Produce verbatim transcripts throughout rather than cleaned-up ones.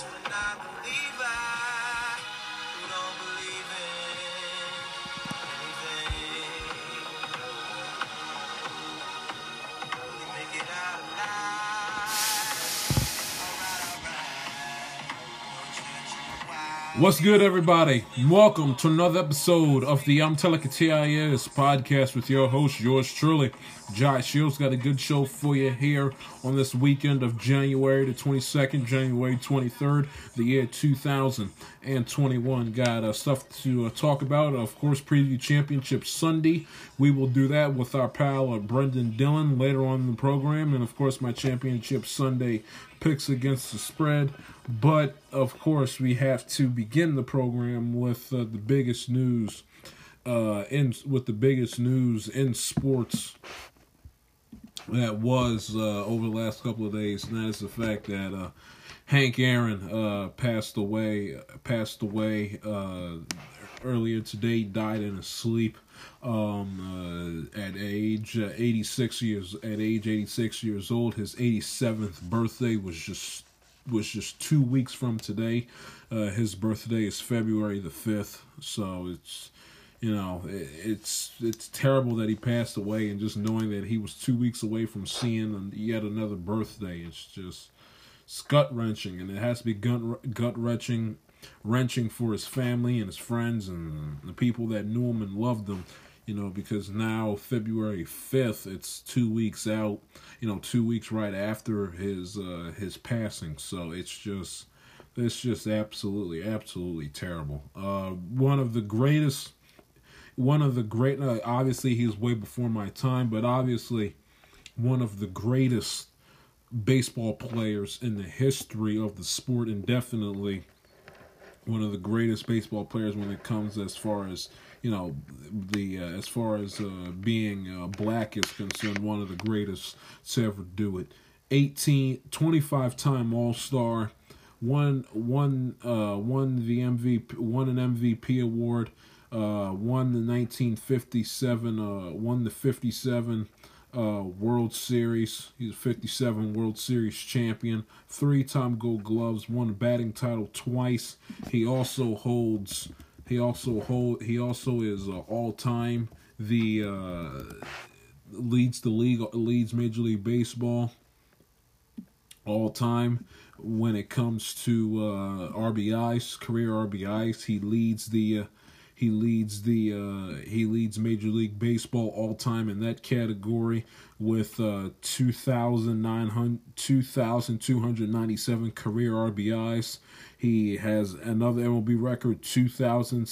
That's when I believe I don't believe in anything. Only make it out alive. What's good, everybody? Welcome to another episode of the I'm Telling T I S podcast with your host, yours truly, Josh Shields. Got a good show for you here on this weekend of January the twenty-second, January twenty-third, the year two thousand twenty-one. Got uh, stuff to uh, talk about. Of course, preview championship Sunday. We will do that with our pal uh, Brendan Dillon later on in the program. And, of course, my championship Sunday picks against the spread. But, of course, we have to begin the program with uh, the biggest news uh, in with the biggest news in sports that was uh, over the last couple of days, and that is the fact that uh, Hank Aaron uh, passed away passed away uh, earlier today. Died in his sleep um, uh, at age uh, eighty-six years at age eighty-six years old. His eighty-seventh birthday was just. was just two weeks from today. Uh, his birthday is February the fifth, so it's, you know, it, it's it's terrible that he passed away, and just knowing that he was two weeks away from seeing yet another birthday, it's just it's gut-wrenching, and it has to be gut, gut-wrenching wrenching for his family and his friends and the people that knew him and loved him, you know, because now February fifth, it's two weeks out, you know, two weeks right after his uh, his passing. So it's just, it's just absolutely, absolutely terrible. Uh, one of the greatest, one of the great, uh, obviously he's way before my time, but obviously one of the greatest baseball players in the history of the sport, and definitely one of the greatest baseball players when it comes as far as, you know, the uh, as far as uh, being uh, black is concerned, one of the greatest to ever do it. eighteen, twenty-five-time All-Star, won won uh won the M V P, won an M V P award, uh won the nineteen fifty-seven uh won the fifty-seven uh World Series. He's a fifty-seven World Series champion, three-time Gold Gloves, won a batting title twice. He also holds. He also hold. He also is uh, all time the uh, leads the league leads Major League Baseball all time when it comes to uh, R B Is, career R B Is. He leads the uh, he leads the uh, he leads Major League Baseball all time in that category with uh, two thousand two hundred ninety-seven career R B Is. He has another M L B record, two thousand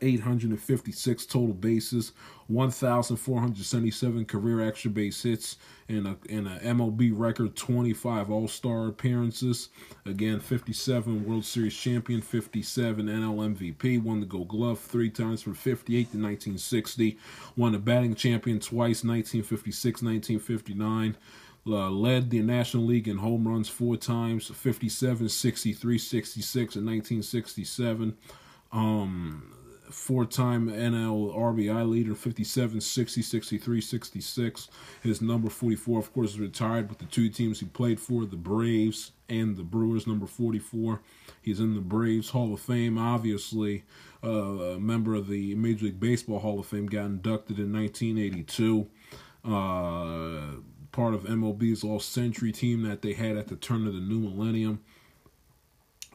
eight hundred fifty-six total bases, one thousand four hundred seventy-seven career extra base hits, and a, and a M L B record, twenty-five All-Star appearances. Again, fifty-seven World Series champion, fifty-seven N L M V P, won the Gold Glove three times from fifty-eight to nineteen sixty, won the batting champion twice, nineteen fifty-six, nineteen fifty-nine. Uh, led the National League in home runs four times, fifty-seven, sixty-three, sixty-six, and nineteen sixty-seven. Um, four-time N L R B I leader, fifty-seven, sixty, sixty-three, sixty-six. His number forty-four, of course, is retired with the two teams he played for, the Braves and the Brewers, number forty-four. He's in the Braves Hall of Fame, obviously. Uh, a member of the Major League Baseball Hall of Fame, got inducted in nineteen eighty-two. Uh... part of M L B's all-century team that they had at the turn of the new millennium.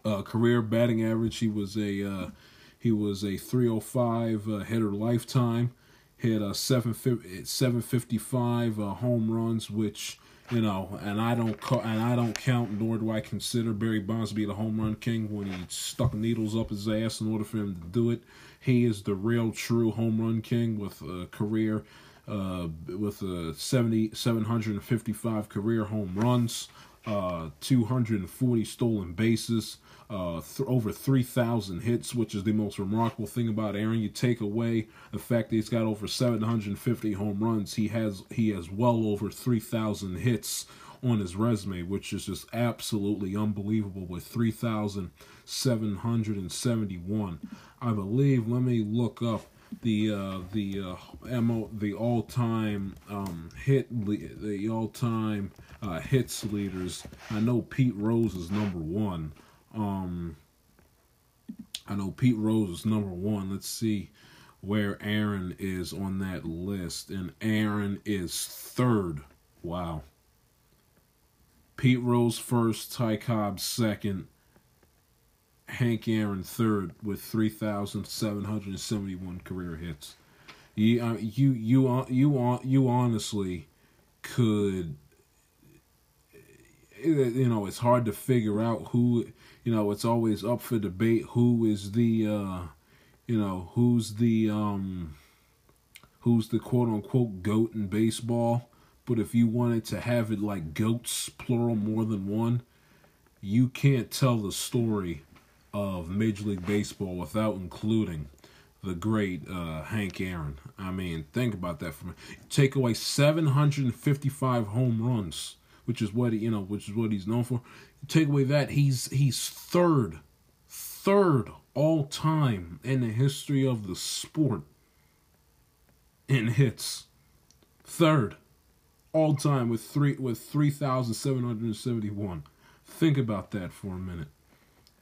Uh, career batting average, he was a uh, he was a three oh five uh, hitter lifetime. Hit a seven fifty-five uh, home runs, which, you know, and I don't co- and I don't count, nor do I consider Barry Bonds to be the home run king when he stuck needles up his ass in order for him to do it. He is the real, true home run king with a career. Uh, with uh, seventy, seven hundred fifty-five career home runs, uh, two hundred forty stolen bases, uh, th- over three thousand hits, which is the most remarkable thing about Aaron. You take away the fact that he's got over seven hundred fifty home runs, he has he has well over three thousand hits on his resume, which is just absolutely unbelievable, with three thousand seven hundred seventy-one. I believe, let me look up the uh, the uh, mo the all time um, hit le- the all time uh, hits leaders. I know Pete Rose is number one. Um, I know Pete Rose is number one. Let's see where Aaron is on that list. And Aaron is third. Wow. Pete Rose first, Ty Cobb second, Hank Aaron third with three thousand seven hundred seventy-one career hits. You, uh, you, you, you, you honestly could, you know, it's hard to figure out who, you know, it's always up for debate who is the, uh, you know, who's the, um, who's the quote-unquote GOAT in baseball. But if you wanted to have it like goats, plural, more than one, you can't tell the story of Major League Baseball without including the great uh, Hank Aaron. I mean, think about that for a minute. Take away seven hundred fifty-five home runs, which is what he, you know, which is what he's known for. Take away that he's he's third, third all time in the history of the sport in hits, third all time with three with three thousand seven hundred seventy-one. Think about that for a minute.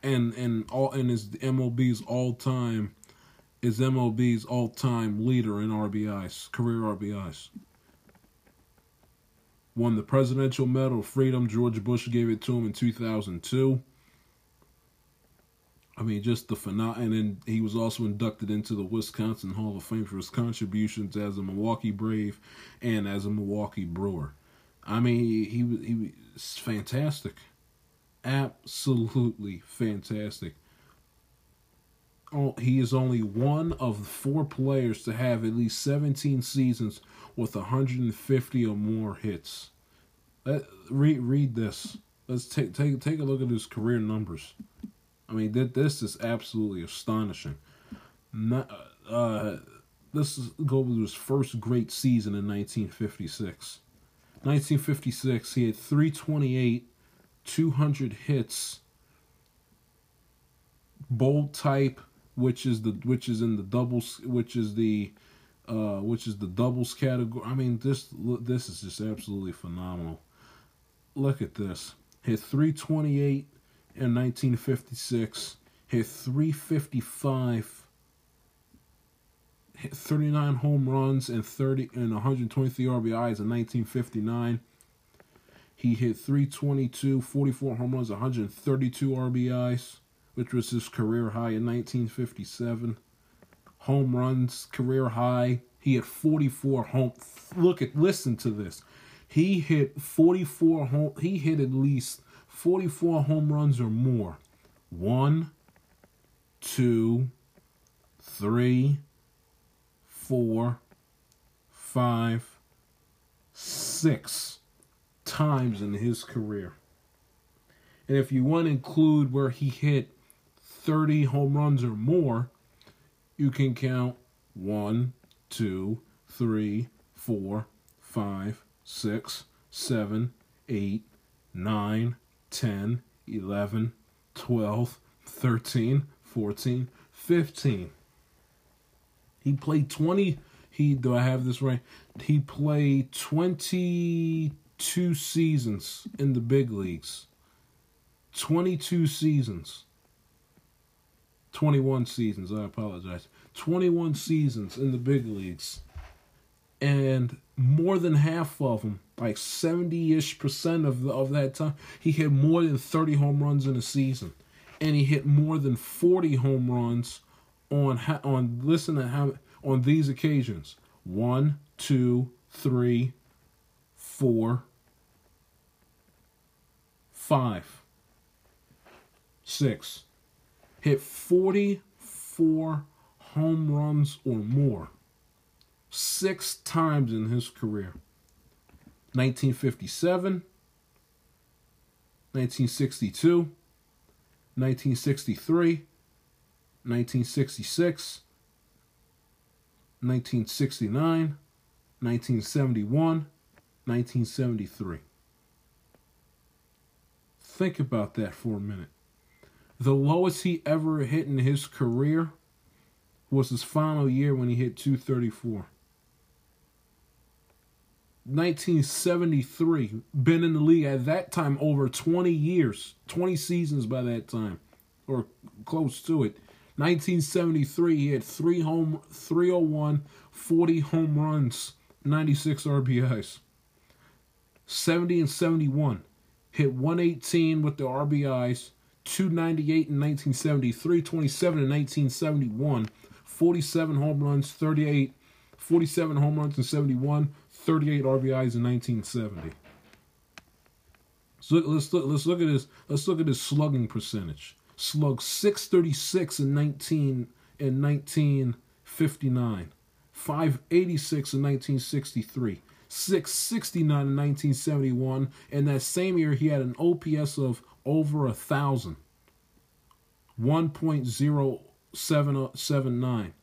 And and all and is M L B's all time is M L B's all time leader in R B Is, career R B Is. Won the Presidential Medal of Freedom. George Bush gave it to him in two thousand two. I mean, just the phenomenon. And then he was also inducted into the Wisconsin Hall of Fame for his contributions as a Milwaukee Brave and as a Milwaukee Brewer. I mean, he he, he was fantastic. Absolutely fantastic. Oh, he is only one of four players to have at least seventeen seasons with one hundred fifty or more hits. Let, read read this. Let's take take take a look at his career numbers. I mean, th- this is absolutely astonishing. Not, uh, this is go to his first great season in nineteen fifty-six. nineteen fifty-six, he had three twenty-eight, two hundred hits, bold type, which is the which is in the doubles, which is the uh, which is the doubles category. I mean, this this is just absolutely phenomenal. Look at this. Hit three twenty-eight in nineteen fifty-six. Hit three fifty-five. Hit thirty-nine home runs and thirty and one hundred twenty-three R B Is in nineteen fifty-nine. He hit three twenty-two, forty-four home runs, one hundred thirty-two R B Is, which was his career high in nineteen fifty-seven. Home runs, career high. He hit forty-four home. Look at, listen to this. He hit forty-four home. He hit at least forty-four home runs or more. One, two, three, four, five, six times in his career. And if you want to include where he hit thirty home runs or more, you can count one, two, three, four, five, six, seven, eight, nine, ten, eleven, twelve, thirteen, fourteen, fifteen. He played twenty. He do I have this right? He played twenty-two seasons in the big leagues. twenty-two seasons. twenty-one seasons, I apologize. twenty-one seasons in the big leagues. And more than half of them, like seventy-ish percent of the, of that time, he hit more than thirty home runs in a season. And he hit more than forty home runs on on listen to how on these occasions. One, two, three, four, five. Six, hit forty-four home runs or more six times in his career. nineteen fifty-seven, nineteen sixty-two, nineteen sixty-three, nineteen sixty-six, nineteen sixty-nine, nineteen seventy-one, nineteen seventy-three. Think about that for a minute. The lowest he ever hit in his career was his final year when he hit two thirty-four. nineteen seventy-three, been in the league at that time over twenty years, twenty seasons by that time. or close to it. nineteen seventy-three, he had three home, three oh one, forty home runs, ninety-six R B Is. seventy and seventy-one, hit one eighteen with the R B Is, two ninety-eight in nineteen seventy-three, twenty-seven in nineteen seventy-one, forty-seven home runs, thirty-eight, forty-seven home runs in seventy-one, thirty-eight R B Is in nineteen seventy. So let's look, let's look at his let's look at his slugging percentage. Slug six thirty-six in nineteen in nineteen fifty-nine, five eighty-six in nineteen sixty-three, six sixty-nine in nineteen seventy-one, and that same year he had an O P S of over a thousand, one point oh seven nine.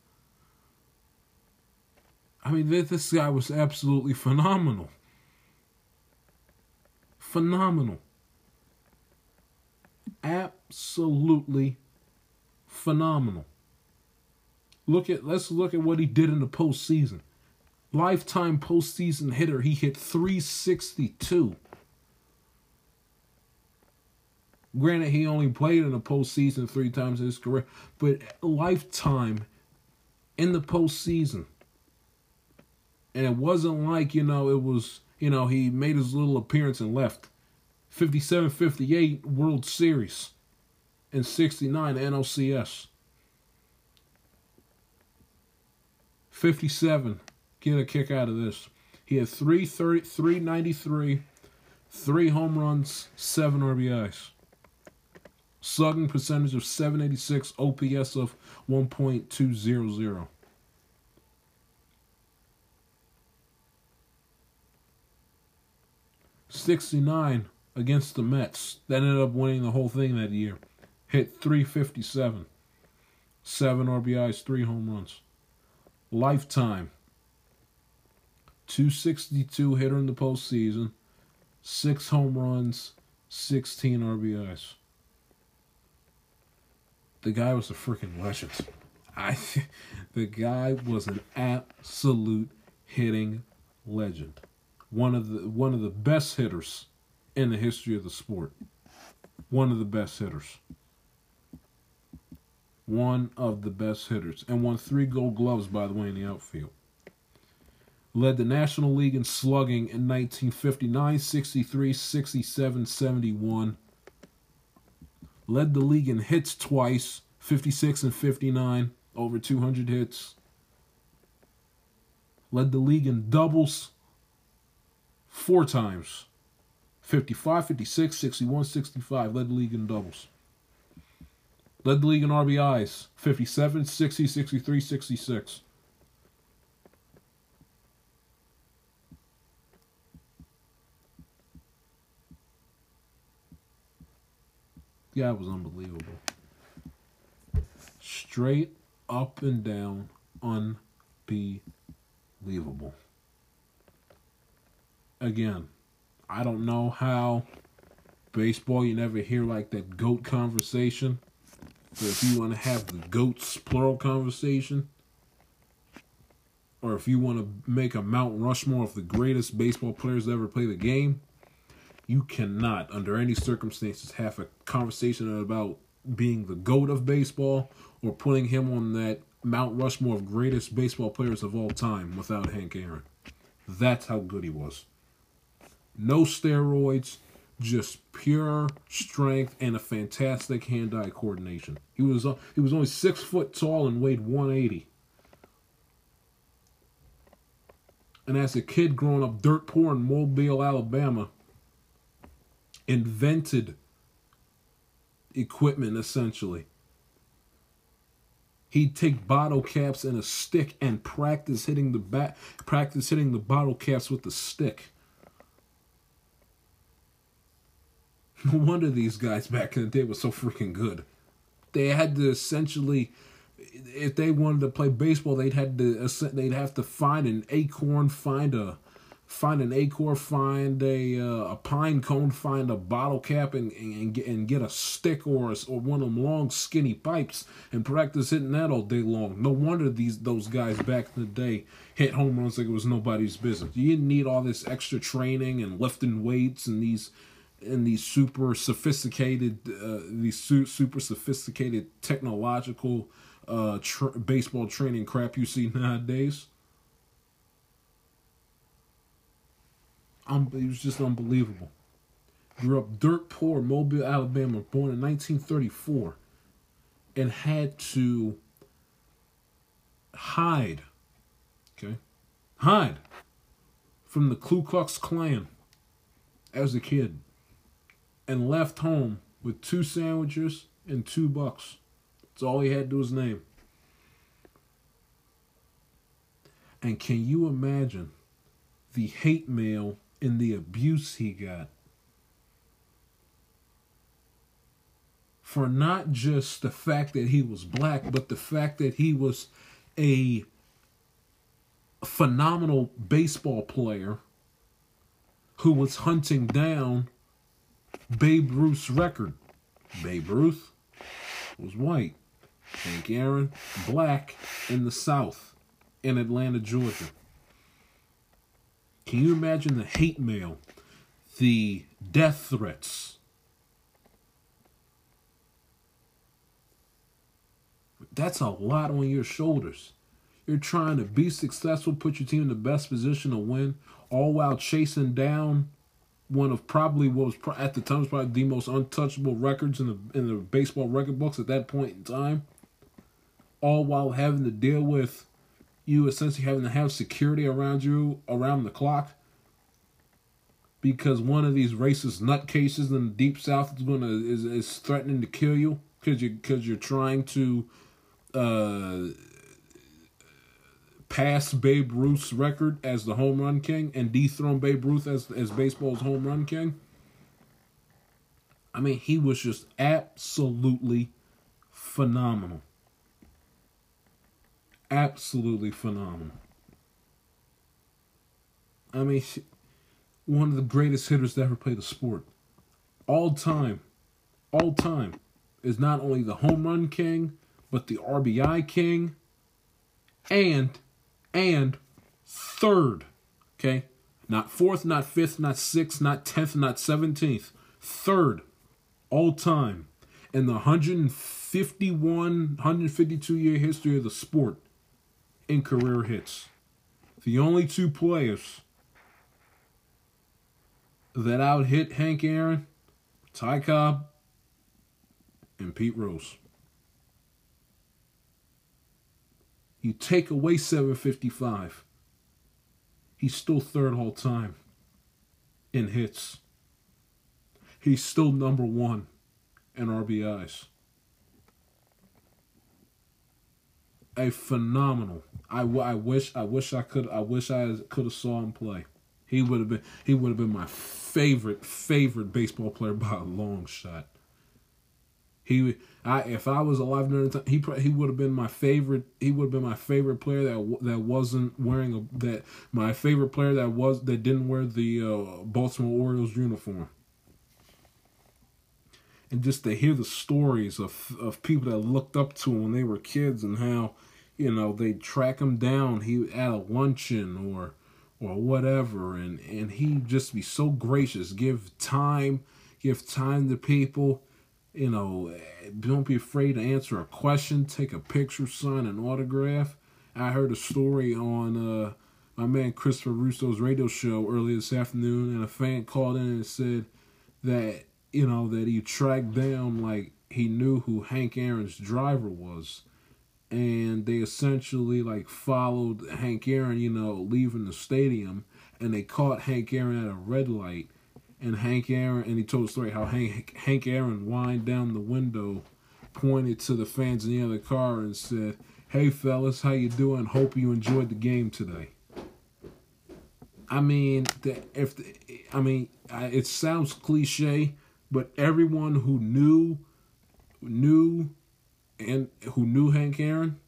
I mean, this guy was absolutely phenomenal. Phenomenal. Absolutely phenomenal. Look at let's look at what he did in the postseason. Lifetime postseason hitter. He hit three sixty-two. Granted, he only played in the postseason three times in his career, but lifetime in the postseason. And it wasn't like, you know, it was, you know, he made his little appearance and left. fifty-seven fifty-eight World Series and sixty-nine N L C S. fifty-seven, get a kick out of this. He had three ninety-three, three home runs, seven R B Is. Slugging percentage of seven eighty-six, O P S of one point two oh oh. sixty-nine against the Mets. That ended up winning the whole thing that year. Hit three fifty-seven. seven R B Is, three home runs. Lifetime. two sixty-two hitter in the postseason. six home runs, sixteen R B Is. The guy was a freaking legend. I, the guy was an absolute hitting legend. One of the one of the best hitters in the history of the sport. One of the best hitters. One of the best hitters. And won three gold gloves, by the way, in the outfield. Led the National League in slugging in nineteen fifty-nine, sixty-three, sixty-seven, seventy-one. Led the league in hits twice, fifty-six and fifty-nine, over two hundred hits. Led the league in doubles four times, fifty-five, fifty-six, sixty-one, sixty-five. Led the league in doubles. Led the league in R B Is, fifty-seven, sixty, sixty-three, sixty-six. The guy was unbelievable. Straight up and down, unbelievable. Again, I don't know how baseball, you never hear like that GOAT conversation. But if you want to have the GOATs plural conversation, or if you want to make a Mount Rushmore of the greatest baseball players to ever play the game, you cannot, under any circumstances, have a conversation about being the GOAT of baseball or putting him on that Mount Rushmore of greatest baseball players of all time without Hank Aaron. That's how good he was. No steroids, just pure strength and a fantastic hand-eye coordination. He was uh, he was only six foot tall and weighed one eighty. And as a kid growing up dirt poor in Mobile, Alabama, invented equipment essentially. He'd take bottle caps and a stick and practice hitting the bat, practice hitting the bottle caps with the stick. No wonder these guys back in the day were so freaking good. They had to essentially, if they wanted to play baseball, they'd had to they'd have to find an acorn, find a find an acorn, find a uh, a pine cone, find a bottle cap, and and get, and get a stick or a, or one of them long skinny pipes and practice hitting that all day long. No wonder these those guys back in the day hit home runs like it was nobody's business. You didn't need all this extra training and lifting weights and these in these super sophisticated, uh, these su- super sophisticated technological uh, tr- baseball training crap you see nowadays. Um, it was just unbelievable. Grew up dirt poor, Mobile, Alabama, born in nineteen thirty-four, and had to hide, okay, hide from the Ku Klux Klan as a kid, and left home with two sandwiches and two bucks. That's all he had to his name. And can you imagine the hate mail and the abuse he got for not just the fact that he was black, but the fact that he was a phenomenal baseball player who was hunting down Babe Ruth's record. Babe Ruth was white. Hank Aaron, black, in the South, in Atlanta, Georgia. Can you imagine the hate mail, the death threats? That's a lot on your shoulders. You're trying to be successful, put your team in the best position to win, all while chasing down one of probably what was pro- at the time was probably the most untouchable records in the in the baseball record books at that point in time. All while having to deal with you essentially having to have security around you around the clock because one of these racist nutcases in the Deep South is gonna is, is threatening to kill you because you because you're trying to uh, pass Babe Ruth's record as the home run king and dethrone Babe Ruth as as baseball's home run king. I mean, he was just absolutely phenomenal. Absolutely phenomenal. I mean, one of the greatest hitters to ever play the sport. All time, all time is not only the home run king, but the R B I king, and, and third, okay? Not fourth, not fifth, not sixth, not tenth, not seventeenth. Third, all time, in the one hundred fifty-one, one hundred fifty-two year history of the sport. In career hits. The only two players that out hit Hank Aaron, Ty Cobb, and Pete Rose. You take away seven fifty-five. He's still third all time in hits. He's still number one in R B Is. A phenomenal. I, I wish I wish I could I wish I could have saw him play. He would have been he would have been my favorite favorite baseball player by a long shot. He I if I was alive during the time, he he would have been my favorite he would have been my favorite player that that wasn't wearing a that my favorite player that was that didn't wear the uh, Baltimore Orioles uniform. And just to hear the stories of of people that looked up to him when they were kids and how, you know, they'd track him down he at a luncheon or or whatever, and, and he'd just be so gracious. Give time, give time to people, you know, don't be afraid to answer a question, take a picture, sign an autograph. I heard a story on uh, my man Christopher Russo's radio show earlier this afternoon, and a fan called in and said that, you know, that he tracked down, like, he knew who Hank Aaron's driver was. And they essentially, like, followed Hank Aaron, you know, leaving the stadium. And they caught Hank Aaron at a red light. And Hank Aaron, and he told the story how Hank, Hank Aaron whined down the window, pointed to the fans in the other car and said, "Hey, fellas, how you doing? Hope you enjoyed the game today." I mean, the, if the, I mean, it sounds cliche, but everyone who knew, knew... and who knew Hank Aaron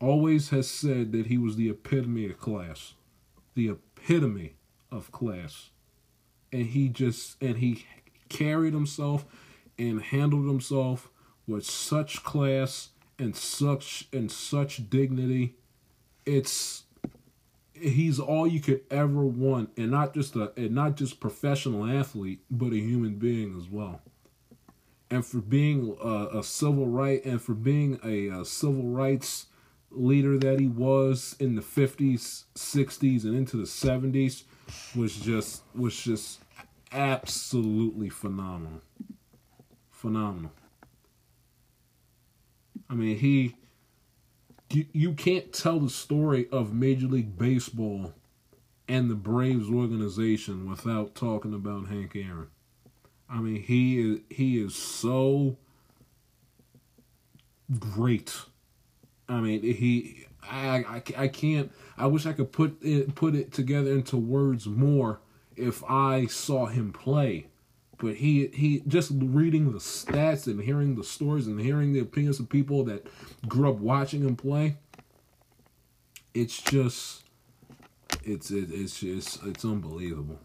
always has said that he was the epitome of class. The epitome of class. And he just, and he carried himself and handled himself with such class and such, and such dignity. It's, he's all you could ever want, and not just a and not just professional athlete, but a human being as well. And for being a, a civil right, and for being a, a civil rights leader that he was in the fifties, sixties, and into the seventies, was just was just absolutely phenomenal. Phenomenal. I mean, he. You, you can't tell the story of Major League Baseball and the Braves organization without talking about Hank Aaron. I mean, he is he is so great. I mean, he I I, I can't. I wish I could put it, put it together into words more if I saw him play. But he he just reading the stats and hearing the stories and hearing the opinions of people that grew up watching him play, it's just it's it, it's just it's unbelievable.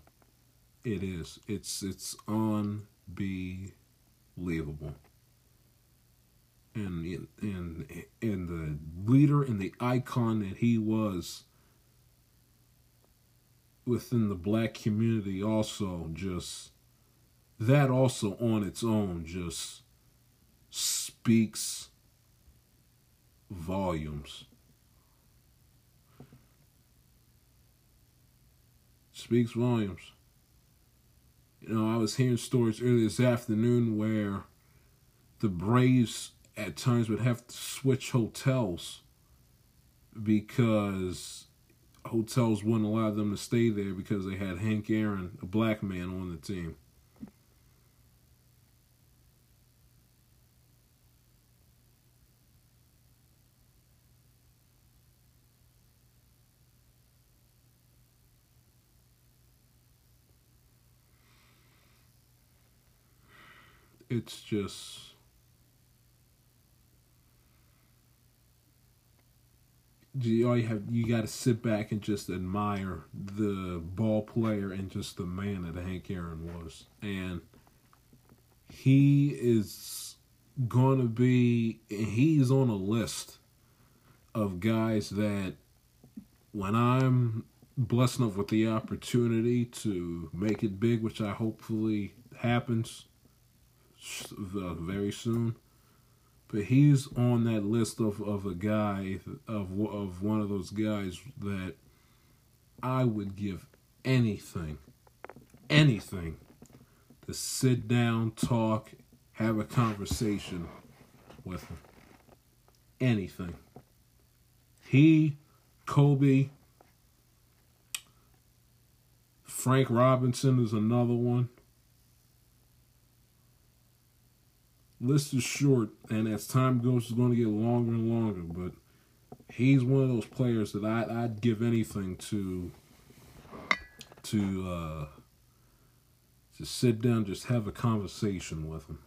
It is. It's it's unbelievable. And and and the leader and the icon that he was within the black community also just. That also on its own just speaks volumes. Speaks volumes. You know, I was hearing stories earlier this afternoon where the Braves at times would have to switch hotels because hotels wouldn't allow them to stay there because they had Hank Aaron, a black man, on the team. It's just, you all you have you got to sit back and just admire the ball player and just the man that Hank Aaron was, and he is gonna be he's on a list of guys that when I'm blessed enough with the opportunity to make it big, which I hopefully happens. Very soon, but he's on that list of, of a guy of of one of those guys that I would give anything, anything to sit down, talk, have a conversation with him. Anything. He, Kobe, Frank Robinson is another one. List is short, and as time goes, it's going to get longer and longer, but he's one of those players that I, I'd give anything to to uh, to sit down, just have a conversation with him,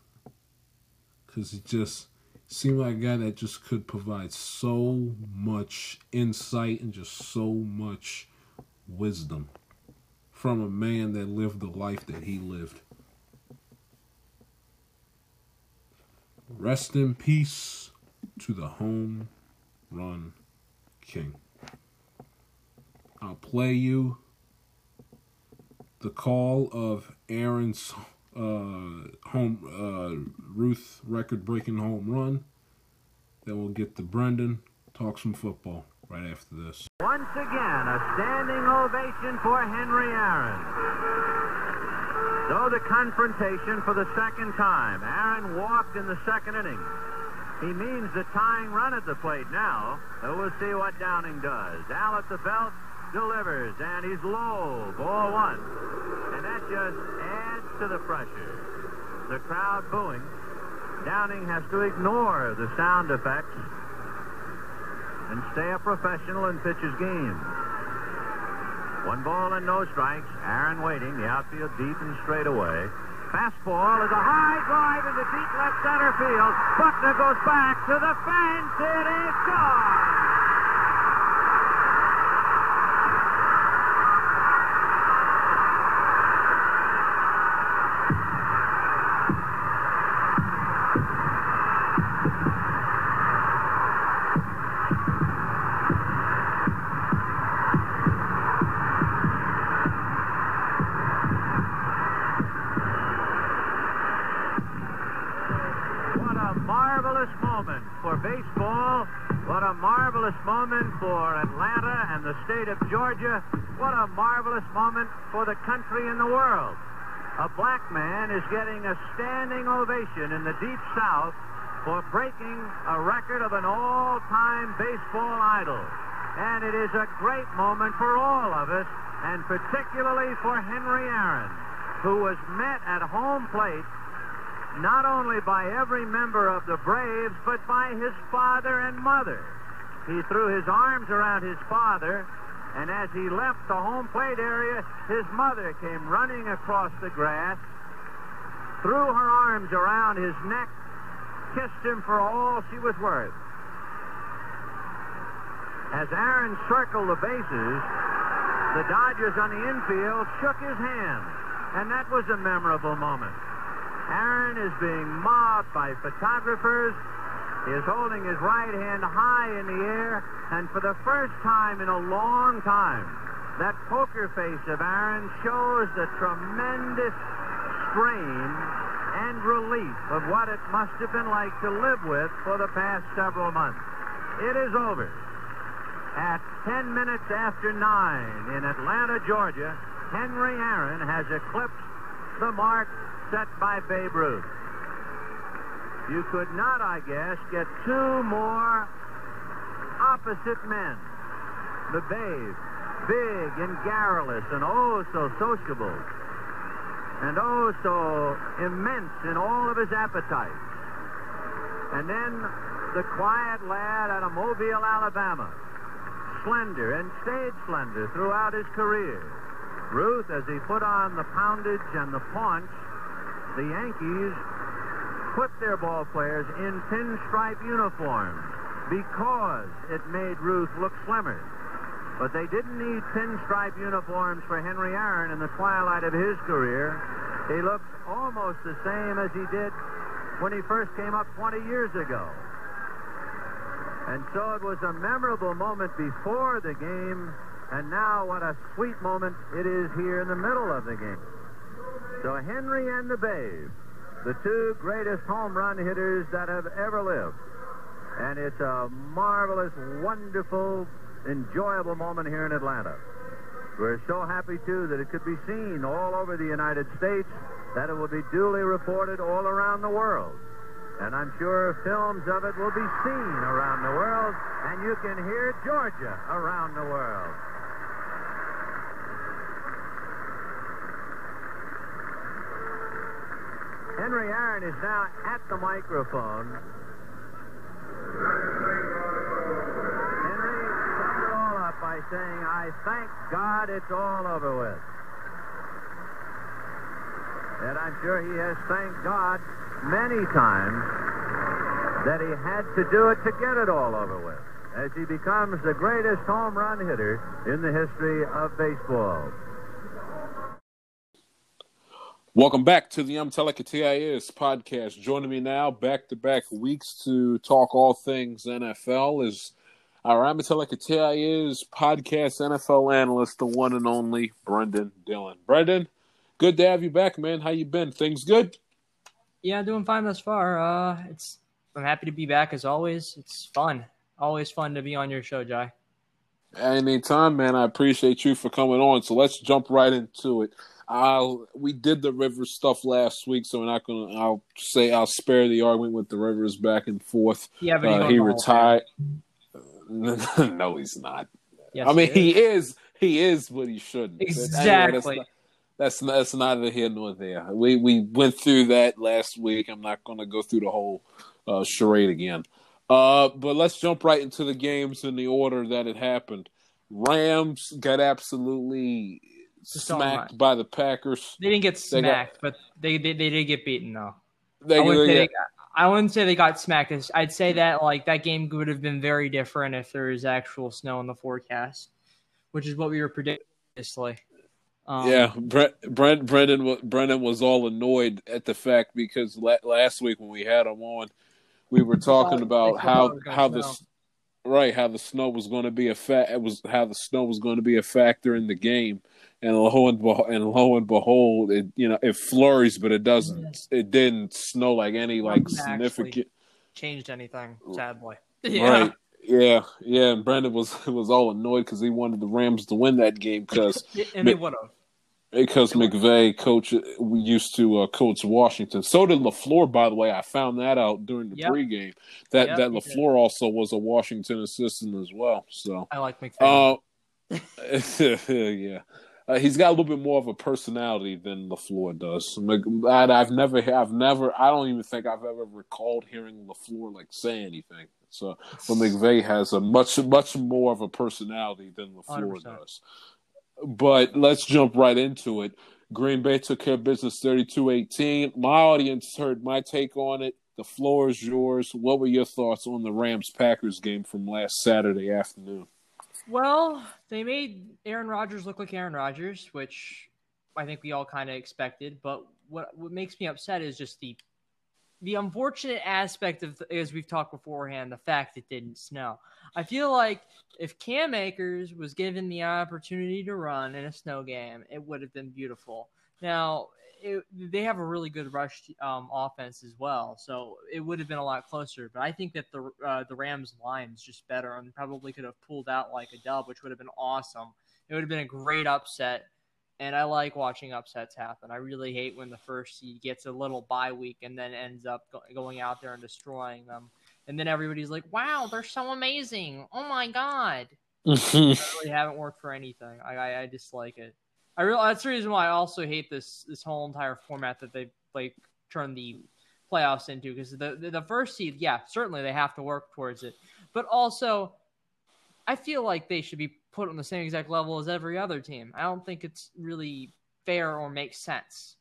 because he just seemed like a guy that just could provide so much insight and just so much wisdom from a man that lived the life that he lived. Rest in peace to the home run king. I'll play you the call of Aaron's uh, home uh, Ruth record-breaking home run. Then we'll get to Brendan, talk some football right after this. Once again, a standing ovation for Henry Aaron. So the confrontation for the second time. Aaron walked in the second inning. He means the tying run at the plate now. So we'll see what Downing does. Al at the belt delivers, and he's low. Ball one. And that just adds to the pressure. The crowd booing. Downing has to ignore the sound effects and stay a professional and pitch his game. One ball and no strikes. Aaron waiting. The outfield deep and straight away. Fastball is a high drive into deep left center field. Buckner goes back to the fence. It is gone. marvelous moment for baseball. What a marvelous moment for Atlanta and the state of Georgia. What a marvelous moment for the country and the world. A black man is getting a standing ovation in the Deep South for breaking a record of an all-time baseball idol. And it is a great moment for all of us, and particularly for Henry Aaron, who was met at home plate not only by every member of the Braves, but by his father and mother. He threw his arms around his father, and as he left the home plate area, his mother came running across the grass, threw her arms around his neck, kissed him for all she was worth. As Aaron circled the bases, the Dodgers on the infield shook his hand, and that was a memorable moment. Aaron is being mobbed by photographers. He is holding his right hand high in the air, and for the first time in a long time, that poker face of Aaron shows the tremendous strain and relief of what it must have been like to live with for the past several months. It is over. At ten minutes after nine in Atlanta, Georgia, Henry Aaron has eclipsed the mark set by Babe Ruth. You could not, I guess, get two more opposite men. The Babe, big and garrulous and oh so sociable, and oh so immense in all of his appetites. And then the quiet lad out of Mobile, Alabama, slender and stayed slender throughout his career. Ruth, as he put on the poundage and the paunch, the Yankees put their ball players in pinstripe uniforms because it made Ruth look slimmer. But they didn't need pinstripe uniforms for Henry Aaron in the twilight of his career. He looked almost the same as he did when he first came up twenty years ago. And so it was a memorable moment before the game, and now what a sweet moment it is here in the middle of the game. So Henry and the Babe, the two greatest home run hitters that have ever lived. And it's a marvelous, wonderful, enjoyable moment here in Atlanta. We're so happy, too, that it could be seen all over the United States, that it will be duly reported all around the world. And I'm sure films of it will be seen around the world, and you can hear Georgia around the world. Henry Aaron is now at the microphone. Henry summed it all up by saying, I thank God it's all over with. And I'm sure he has thanked God many times that he had to do it to get it all over with, as he becomes the greatest home run hitter in the history of baseball. Welcome back to the M T I S podcast. Joining me now, back-to-back weeks to talk all things N F L, is our M T I S podcast N F L analyst, the one and only Brendan Dillon. Brendan, good to have you back, man. How you been? Things good? Yeah, doing fine thus far. Uh, it's I'm happy to be back as always. It's fun. Always fun to be on your show, Jai. Anytime, man. I appreciate you for coming on. So let's jump right into it. I'll, we did the Rivers stuff last week, so we're not going to – I'll say I'll spare the argument with the Rivers back and forth. Yeah, but uh, he retired. Uh, no, he's not. Yes, I mean, he is. He is. He is, but he shouldn't. Exactly. Anyway, that's, not, that's, that's neither here nor there. We, we went through that last week. I'm not going to go through the whole uh, charade again. Uh, but let's jump right into the games in the order that it happened. Rams got absolutely – smacked by the Packers. They didn't get smacked, but they, they they did get beaten, though. They, I, wouldn't they, they got, I wouldn't say they got smacked. I'd say that like that game would have been very different if there was actual snow in the forecast, which is what we were predicting. Um, yeah, Brent, Brent, Brendan, Brendan was all annoyed at the fact because la- last week when we had him on, we were talking about how how the right how the snow was going to be a fa- it was how the snow was going to be a factor in the game. And lo and behold, and lo and behold, it you know it flurries, but it doesn't. It didn't snow like any like Actually. significant. changed anything, sadly. Yeah. Right. Yeah, yeah, and Brendan was was all annoyed because he wanted the Rams to win that game because and they would have because McVay coach we used to uh, coach Washington. So did LaFleur, by the way. I found that out during the yep. pregame that yep, that LaFleur also was a Washington assistant as well. So I like McVay. Uh, yeah, uh, he's got a little bit more of a personality than LaFleur does. I've never, I've never, I don't even think I've ever recalled hearing LaFleur like say anything. So, but McVay has a much, much more of a personality than LaFleur does. But let's jump right into it. Green Bay took care of business thirty-two eighteen. My audience heard my take on it. The floor is yours. What were your thoughts on the Rams-Packers game from last Saturday afternoon? Well, they made Aaron Rodgers look like Aaron Rodgers, which I think we all kind of expected. But what what makes me upset is just the The unfortunate aspect of, as we've talked beforehand, the fact it didn't snow. I feel like if Cam Akers was given the opportunity to run in a snow game, it would have been beautiful. Now, it, they have a really good rush um, offense as well, so it would have been a lot closer. But I think that the uh, the Rams' line is just better and probably could have pulled out like a dub, which would have been awesome. It would have been a great upset. And I like watching upsets happen. I really hate when the first seed gets a little bye week and then ends up go- going out there and destroying them. And then everybody's like, wow, they're so amazing. Oh, my God. I really haven't worked for anything. I, I, I dislike it. I re- That's the reason why I also hate this this whole entire format that they like turned the playoffs into. Because the, the, the first seed, yeah, certainly they have to work towards it. But also, I feel like they should be put on the same exact level as every other team. I don't think it's really fair or makes sense.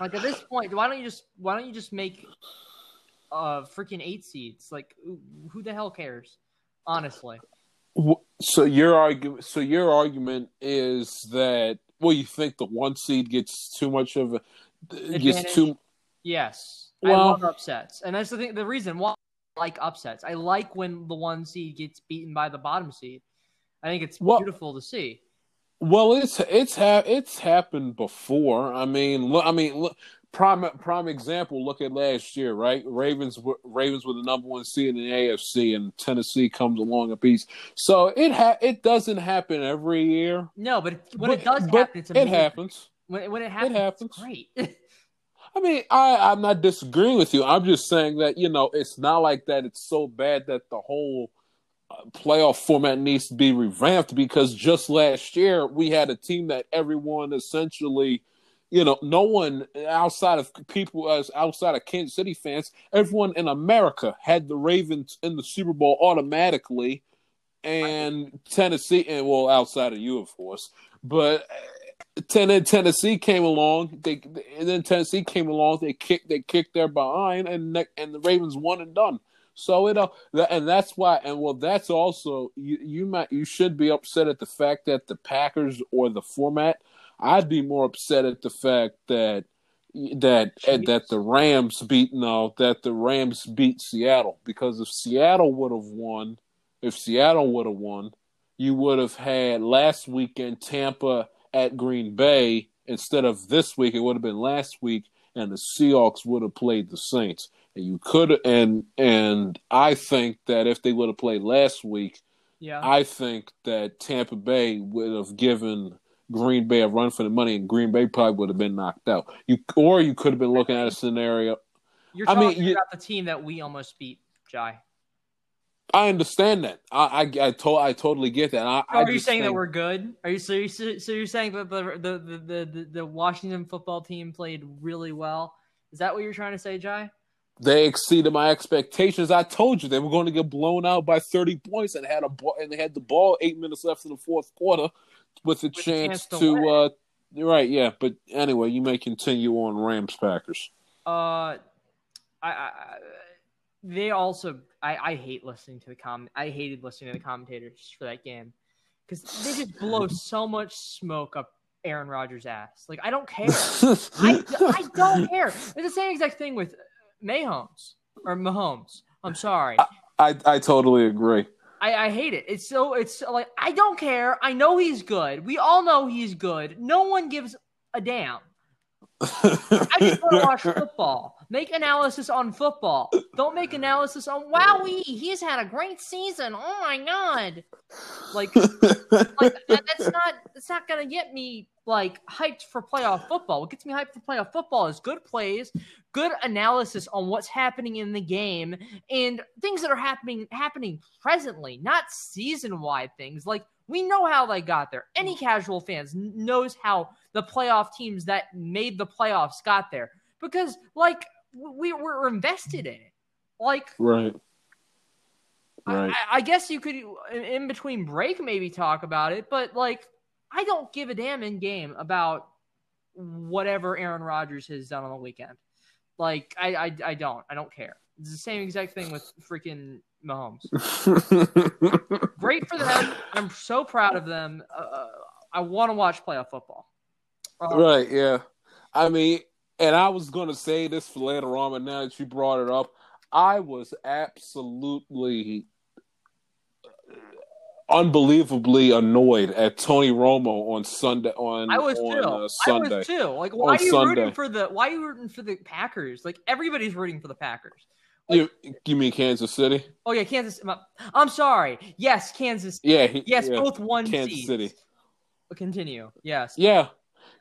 Like at this point, why don't you just why don't you just make uh freaking eight seeds? Like who the hell cares? Honestly. So your argument so your argument is that well you think the one seed gets too much of a advantage. Gets too Yes. Well, I love upsets. And that's the thing the reason why I like upsets. I like when the one seed gets beaten by the bottom seed. I think it's beautiful well, to see. Well, it's it's ha- it's happened before. I mean, look, I mean, look, prime prime example. Look at last year, right? Ravens were, Ravens were the number one seed in the A F C, and Tennessee comes along a piece. So it ha- it doesn't happen every year. No, but it, when but, it does happen, it's amazing. It happens. When, when it happens, it happens. It's great. I mean, I, I'm not disagreeing with you. I'm just saying that you know it's not like that. It's so bad that the whole playoff format needs to be revamped because just last year we had a team that everyone essentially, you know, no one outside of people as outside of Kansas City fans, everyone in America had the Ravens in the Super Bowl automatically, and Tennessee, and well, outside of you, of course, but Tennessee came along. They and then Tennessee came along. They kicked. They kicked their behind, and and the Ravens won and done. So it uh, and that's why and well that's also you you might you should be upset at the fact that the Packers or the format. I'd be more upset at the fact that that Jeez. that the Rams beat no that the Rams beat Seattle because if Seattle would have won, if Seattle would have won, you would have had last weekend Tampa at Green Bay instead of this week. It would have been last week, and the Seahawks would have played the Saints. And you could and and I think that if they would have played last week, yeah. I think that Tampa Bay would have given Green Bay a run for the money, and Green Bay probably would have been knocked out. You or you could have been looking at a scenario. You're talking I mean, about you, the team that we almost beat, Jai. I understand that. I I I, to, I totally get that. I, so are I you saying think, that we're good? Are you so you so you're saying that the the, the the the Washington football team played really well? Is that what you're trying to say, Jai? They exceeded my expectations. I told you they were going to get blown out by thirty points, and had a ball, and they had the ball eight minutes left in the fourth quarter, with a with chance, chance to. to uh, right, yeah. But anyway, you may continue on Rams Packers. Uh, I, I they also I, I hate listening to the com. I hated listening to the commentators for that game because they just blow so much smoke up Aaron Rodgers' ass. Like I don't care. I, I don't care. It's the same exact thing with Mahomes or Mahomes. I'm sorry. I, I, I totally agree. I, I hate it. It's so it's so, like I don't care. I know he's good. We all know he's good. No one gives a damn. I just want to watch football. Make analysis on football. Don't make analysis on, wowee, he's had a great season. Oh, my God. Like, like that's not that's not going to get me, like, hyped for playoff football. What gets me hyped for playoff football is good plays, good analysis on what's happening in the game, and things that are happening happening presently, not season-wide things. Like, we know how they got there. Any casual fans knows how the playoff teams that made the playoffs got there. Because, like, we were invested in it. Like, right. Right. I, I guess you could, in between break, maybe talk about it. But, like, I don't give a damn in game about whatever Aaron Rodgers has done on the weekend. Like, I, I, I don't. I don't care. It's the same exact thing with freaking Mahomes. Great for them. I'm so proud of them. Uh, I want to watch playoff football. Um, right, yeah. I mean, and I was going to say this for later on, but now that you brought it up, I was absolutely unbelievably annoyed at Tony Romo on Sunday. On I was on, too. Uh, Sunday. I was too. Like, why on are you Sunday. rooting for the? Why are you rooting for the Packers? Like, everybody's rooting for the Packers. Like, you, you mean Kansas City? Oh yeah, Kansas. I'm sorry. Yes, Kansas. Yeah. Yes, yeah, both one Kansas seeds. City. Continue. Yes. Yeah.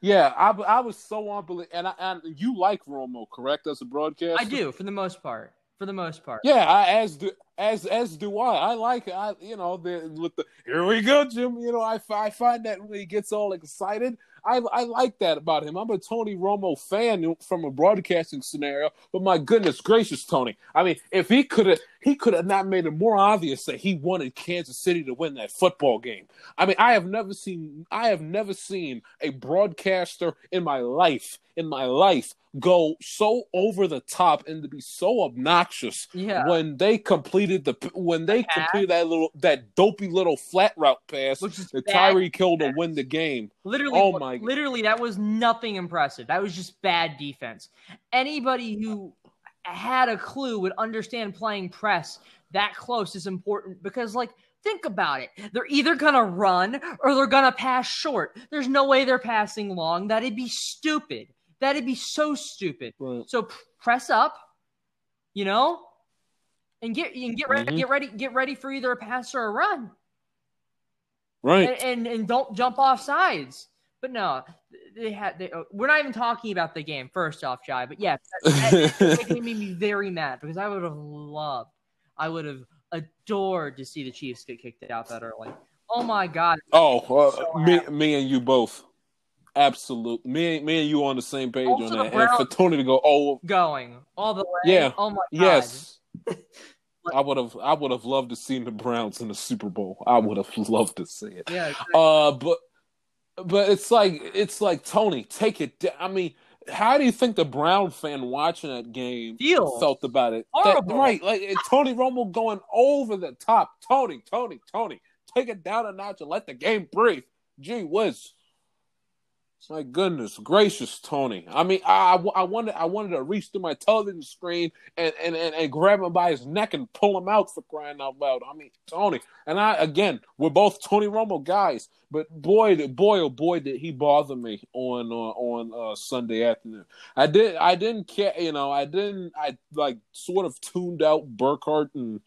Yeah, I, I was so unbelievable. And I, I, you like Romo, correct, as a broadcaster? I do, for the most part. For the most part. Yeah, I, as do as as do I. I like, I you know, the, with the here we go, Jim. You know, I, I find that when he gets all excited, I I like that about him. I'm a Tony Romo fan from a broadcasting scenario, but my goodness gracious, Tony. I mean, if he could have, he could have not made it more obvious that he wanted Kansas City to win that football game. I mean, I have never seen, I have never seen a broadcaster in my life, in my life. go so over the top and to be so obnoxious yeah. when they completed the when they pass. completed that little that dopey little flat route pass that Tyreek Hill to win the game. Literally, oh my literally, God. That was nothing impressive. That was just bad defense. Anybody who had a clue would understand playing press that close is important because, like, think about it. They're either going to run or they're going to pass short. There's no way they're passing long. That'd be stupid. That'd be so stupid. Right. So press up, you know, and get and get ready, mm-hmm. get ready, get ready for either a pass or a run. Right. And and, and don't jump off sides. But no, they had. They, we're not even talking about the game. First off, Jai. But yeah, that, that, that made me very mad because I would have loved, I would have adored to see the Chiefs get kicked out that early. Oh my God. Oh, uh, so me, me and you both. Absolute. Me, me and you on the same page also on that. And for Tony to go, oh. Going all the way. Yeah. Oh, my God. Yes. like, I would have I would have loved to see the Browns in the Super Bowl. I would have loved to see it. Yeah. Exactly. Uh, but but it's like, it's like, Tony, take it down. I mean, how do you think the Brown fan watching that game Feels felt about it? Horrible. That, right. Like, Tony Romo going over the top. Tony, Tony, Tony, take it down a notch and let the game breathe. Gee whiz. My goodness gracious, Tony. I mean, I, I, I wanted I wanted to reach through my television screen and, and, and, and grab him by his neck and pull him out, for crying out loud. I mean, Tony. And I, again, we're both Tony Romo guys, but boy, boy, oh boy, did he bother me on uh, on uh, Sunday afternoon. I did, I didn't care, you know, I didn't, I like sort of tuned out Burkhardt and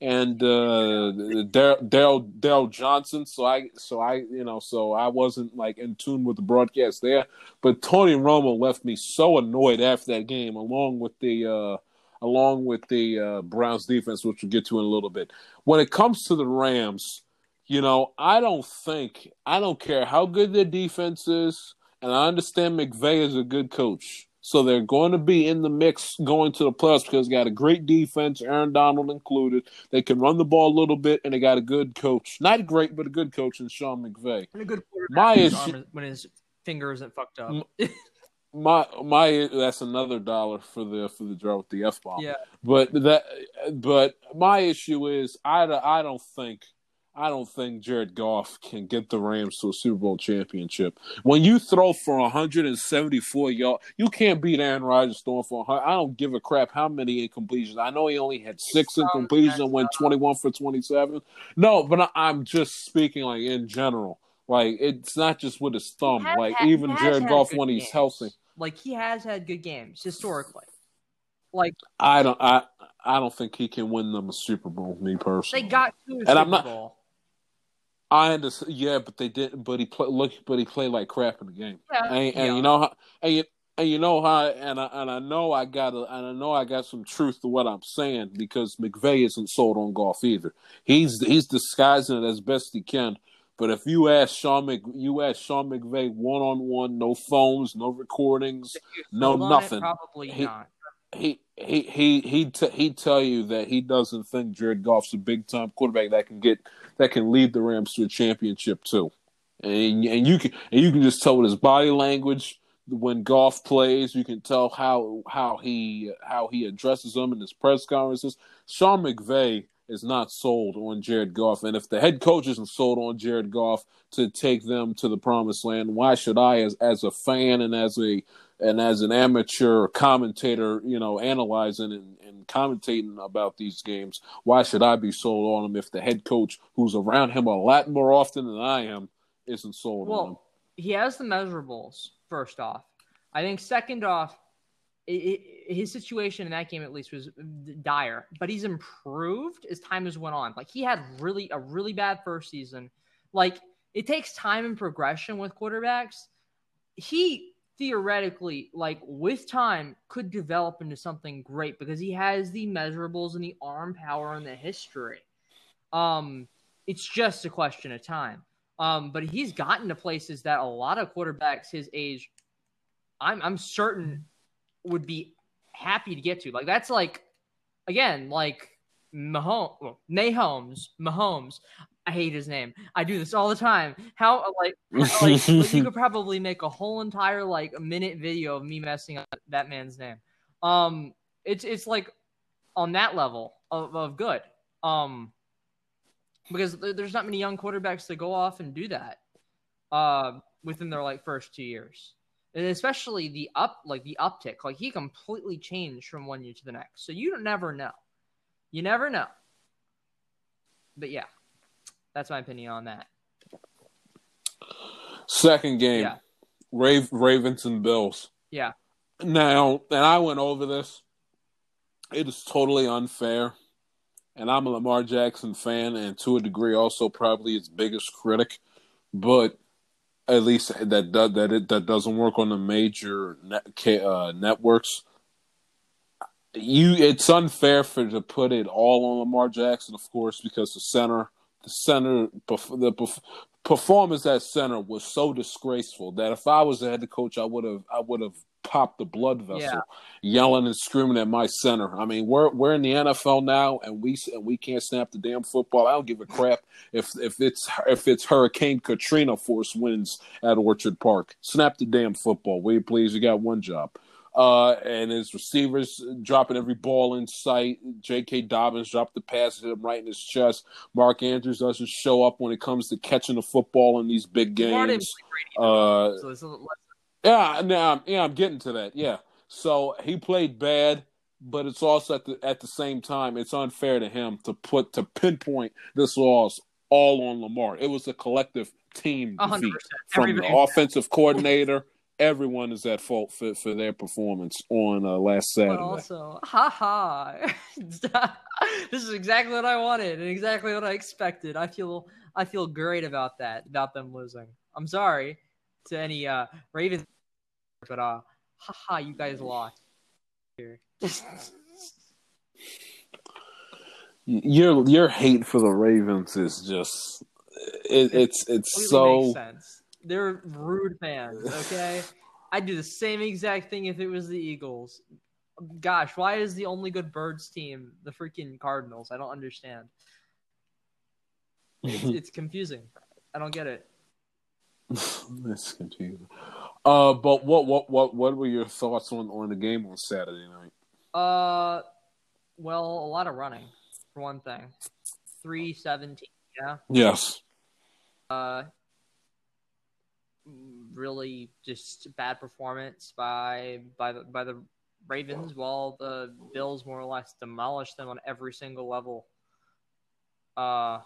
and uh, Daryl Daryl Johnson, so I so I you know so I wasn't like in tune with the broadcast there. But Tony Romo left me so annoyed after that game, along with the uh, along with the uh, Browns defense, which we'll get to in a little bit. When it comes to the Rams, you know, I don't think I don't care how good their defense is, and I understand McVay is a good coach. So they're going to be in the mix going to the playoffs because they got a great defense, Aaron Donald included. They can run the ball a little bit, and they got a good coach. Not great, but a good coach in Sean McVay. And a good quarterback when his, arm, when his finger isn't fucked up. my my, that's another dollar for the for the draw with the F bomb. Yeah. But that, but my issue is I, I don't think. I don't think Jared Goff can get the Rams to a Super Bowl championship. When you throw for one hundred seventy-four yards, you can't beat Aaron Rodgers throwing for one hundred. I don't give a crap how many incompletions. I know he only had six um, incompletions and went twenty-one for twenty-seven. No, but I, I'm just speaking like in general. Like, it's not just with his thumb. Has, like, even Jared Goff when games. he's healthy. Like, he has had good games historically. like I don't I I don't think he can win them a Super Bowl. Me personally, they got to a and Super I'm not, Bowl. I understand, yeah, but they didn't. But he play, look, but he played like crap in the game, yeah, and, yeah. and you know how, and you, and you know how, and I and I know I got a, and I know I got some truth to what I'm saying because McVay isn't sold on golf either. He's he's disguising it as best he can. But if you ask Sean Mc, you ask Sean McVay one on one, no phones, no recordings, no nothing. It, probably he, not. He he he he t- he tell you that he doesn't think Jared Goff's a big time quarterback that can get that can lead the Rams to a championship too, and and you can and you can just tell with his body language when Goff plays, you can tell how how he how he addresses them in his press conferences. Sean McVay is not sold on Jared Goff, and if the head coach isn't sold on Jared Goff to take them to the promised land, why should I, as as a fan and as a And as an amateur commentator, you know, analyzing and, and commentating about these games, why should I be sold on him if the head coach, who's around him a lot more often than I am, isn't sold well, on him? He has the measurables, first off. I think second off, it, it, his situation in that game at least was dire. But he's improved as time has went on. Like, he had really a really bad first season. Like, it takes time and progression with quarterbacks. He... theoretically, like, with time, could develop into something great because he has the measurables and the arm power and the history. Um, it's just a question of time. Um, but he's gotten to places that a lot of quarterbacks his age, I'm I'm certain, would be happy to get to. Like, that's like, again, like Mahomes, Mahomes, Mahomes. I hate his name. I do this all the time. How like, like you could probably make a whole entire like a minute video of me messing up that man's name. Um, it's it's like on that level of, of good. Um, because there's not many young quarterbacks that go off and do that uh, within their like first two years, and especially the up like the uptick. Like, he completely changed from one year to the next. So you don't never know. You never know. But yeah. That's my opinion on that. Second game, yeah. Rav- Ravens and Bills. Yeah. Now, and I went over this. It is totally unfair. And I'm a Lamar Jackson fan and to a degree also probably his biggest critic. But at least that that, that, it, that doesn't work on the major net, uh, networks. You, It's unfair for to put it all on Lamar Jackson, of course, because the center – The center, the performance at center was so disgraceful that if I was the head coach, I would have, I would have popped the blood vessel, yeah. yelling and screaming at my center. I mean, we're we're in the N F L now, and we and we can't snap the damn football. I don't give a crap if if it's if it's Hurricane Katrina force winds at Orchard Park. Snap the damn football, will you please? You got one job. Uh, and his receivers dropping every ball in sight. J K. Dobbins dropped the pass to him right in his chest. Mark Andrews doesn't show up when it comes to catching the football in these big games. Uh, yeah, now I'm, yeah, I'm getting to that. Yeah, so he played bad, but it's also at the at the same time it's unfair to him to put to pinpoint this loss all on Lamar. It was a collective team defeat from Everybody. the offensive coordinator. Everyone is at fault for, for their performance on uh, last Saturday. But also, haha, this is exactly what I wanted and exactly what I expected. I feel I feel great about that, about them losing. I'm sorry to any uh, Ravens, but uh, haha, you guys lost. your your hate for the Ravens is just it, it's it's it so. Makes sense. They're rude fans, okay? I'd do the same exact thing if it was the Eagles. Gosh, why is the only good birds team the freaking Cardinals? I don't understand. It's, it's confusing. I don't get it. It's confusing. Uh, but what, what, what, what were your thoughts on, on the game on Saturday night? Uh, well, a lot of running, for one thing. three seventeen, yeah? Yes. Uh... Really, just bad performance by by the by the Ravens, while the Bills more or less demolished them on every single level uh,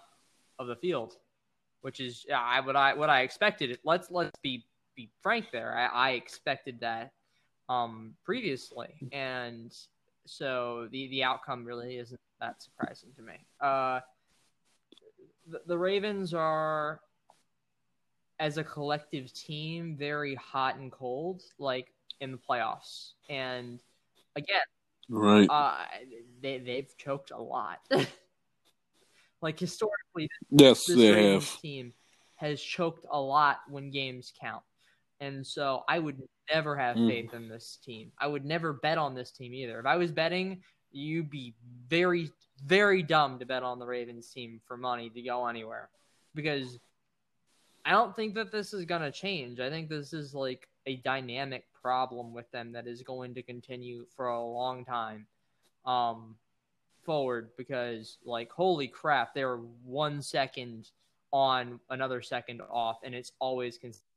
of the field, which is yeah, I what I what I expected. Let's let's be, be frank there. I, I expected that um, previously, and So the, the outcome really isn't that surprising to me. Uh, the, the Ravens are, as a collective team, very hot and cold, like in the playoffs. And again, right, uh, they they've choked a lot. Like historically, yes, this they Ravens have. Team has choked a lot when games count. And so I would never have faith mm. in this team. I would never bet on this team either. If I was betting, you'd be very, very dumb to bet on the Ravens team for money to go anywhere. Because I don't think that this is going to change. I think this is like a dynamic problem with them that is going to continue for a long time um, forward. Because, like, holy crap, they were one second on, another second off, and it's always consistent.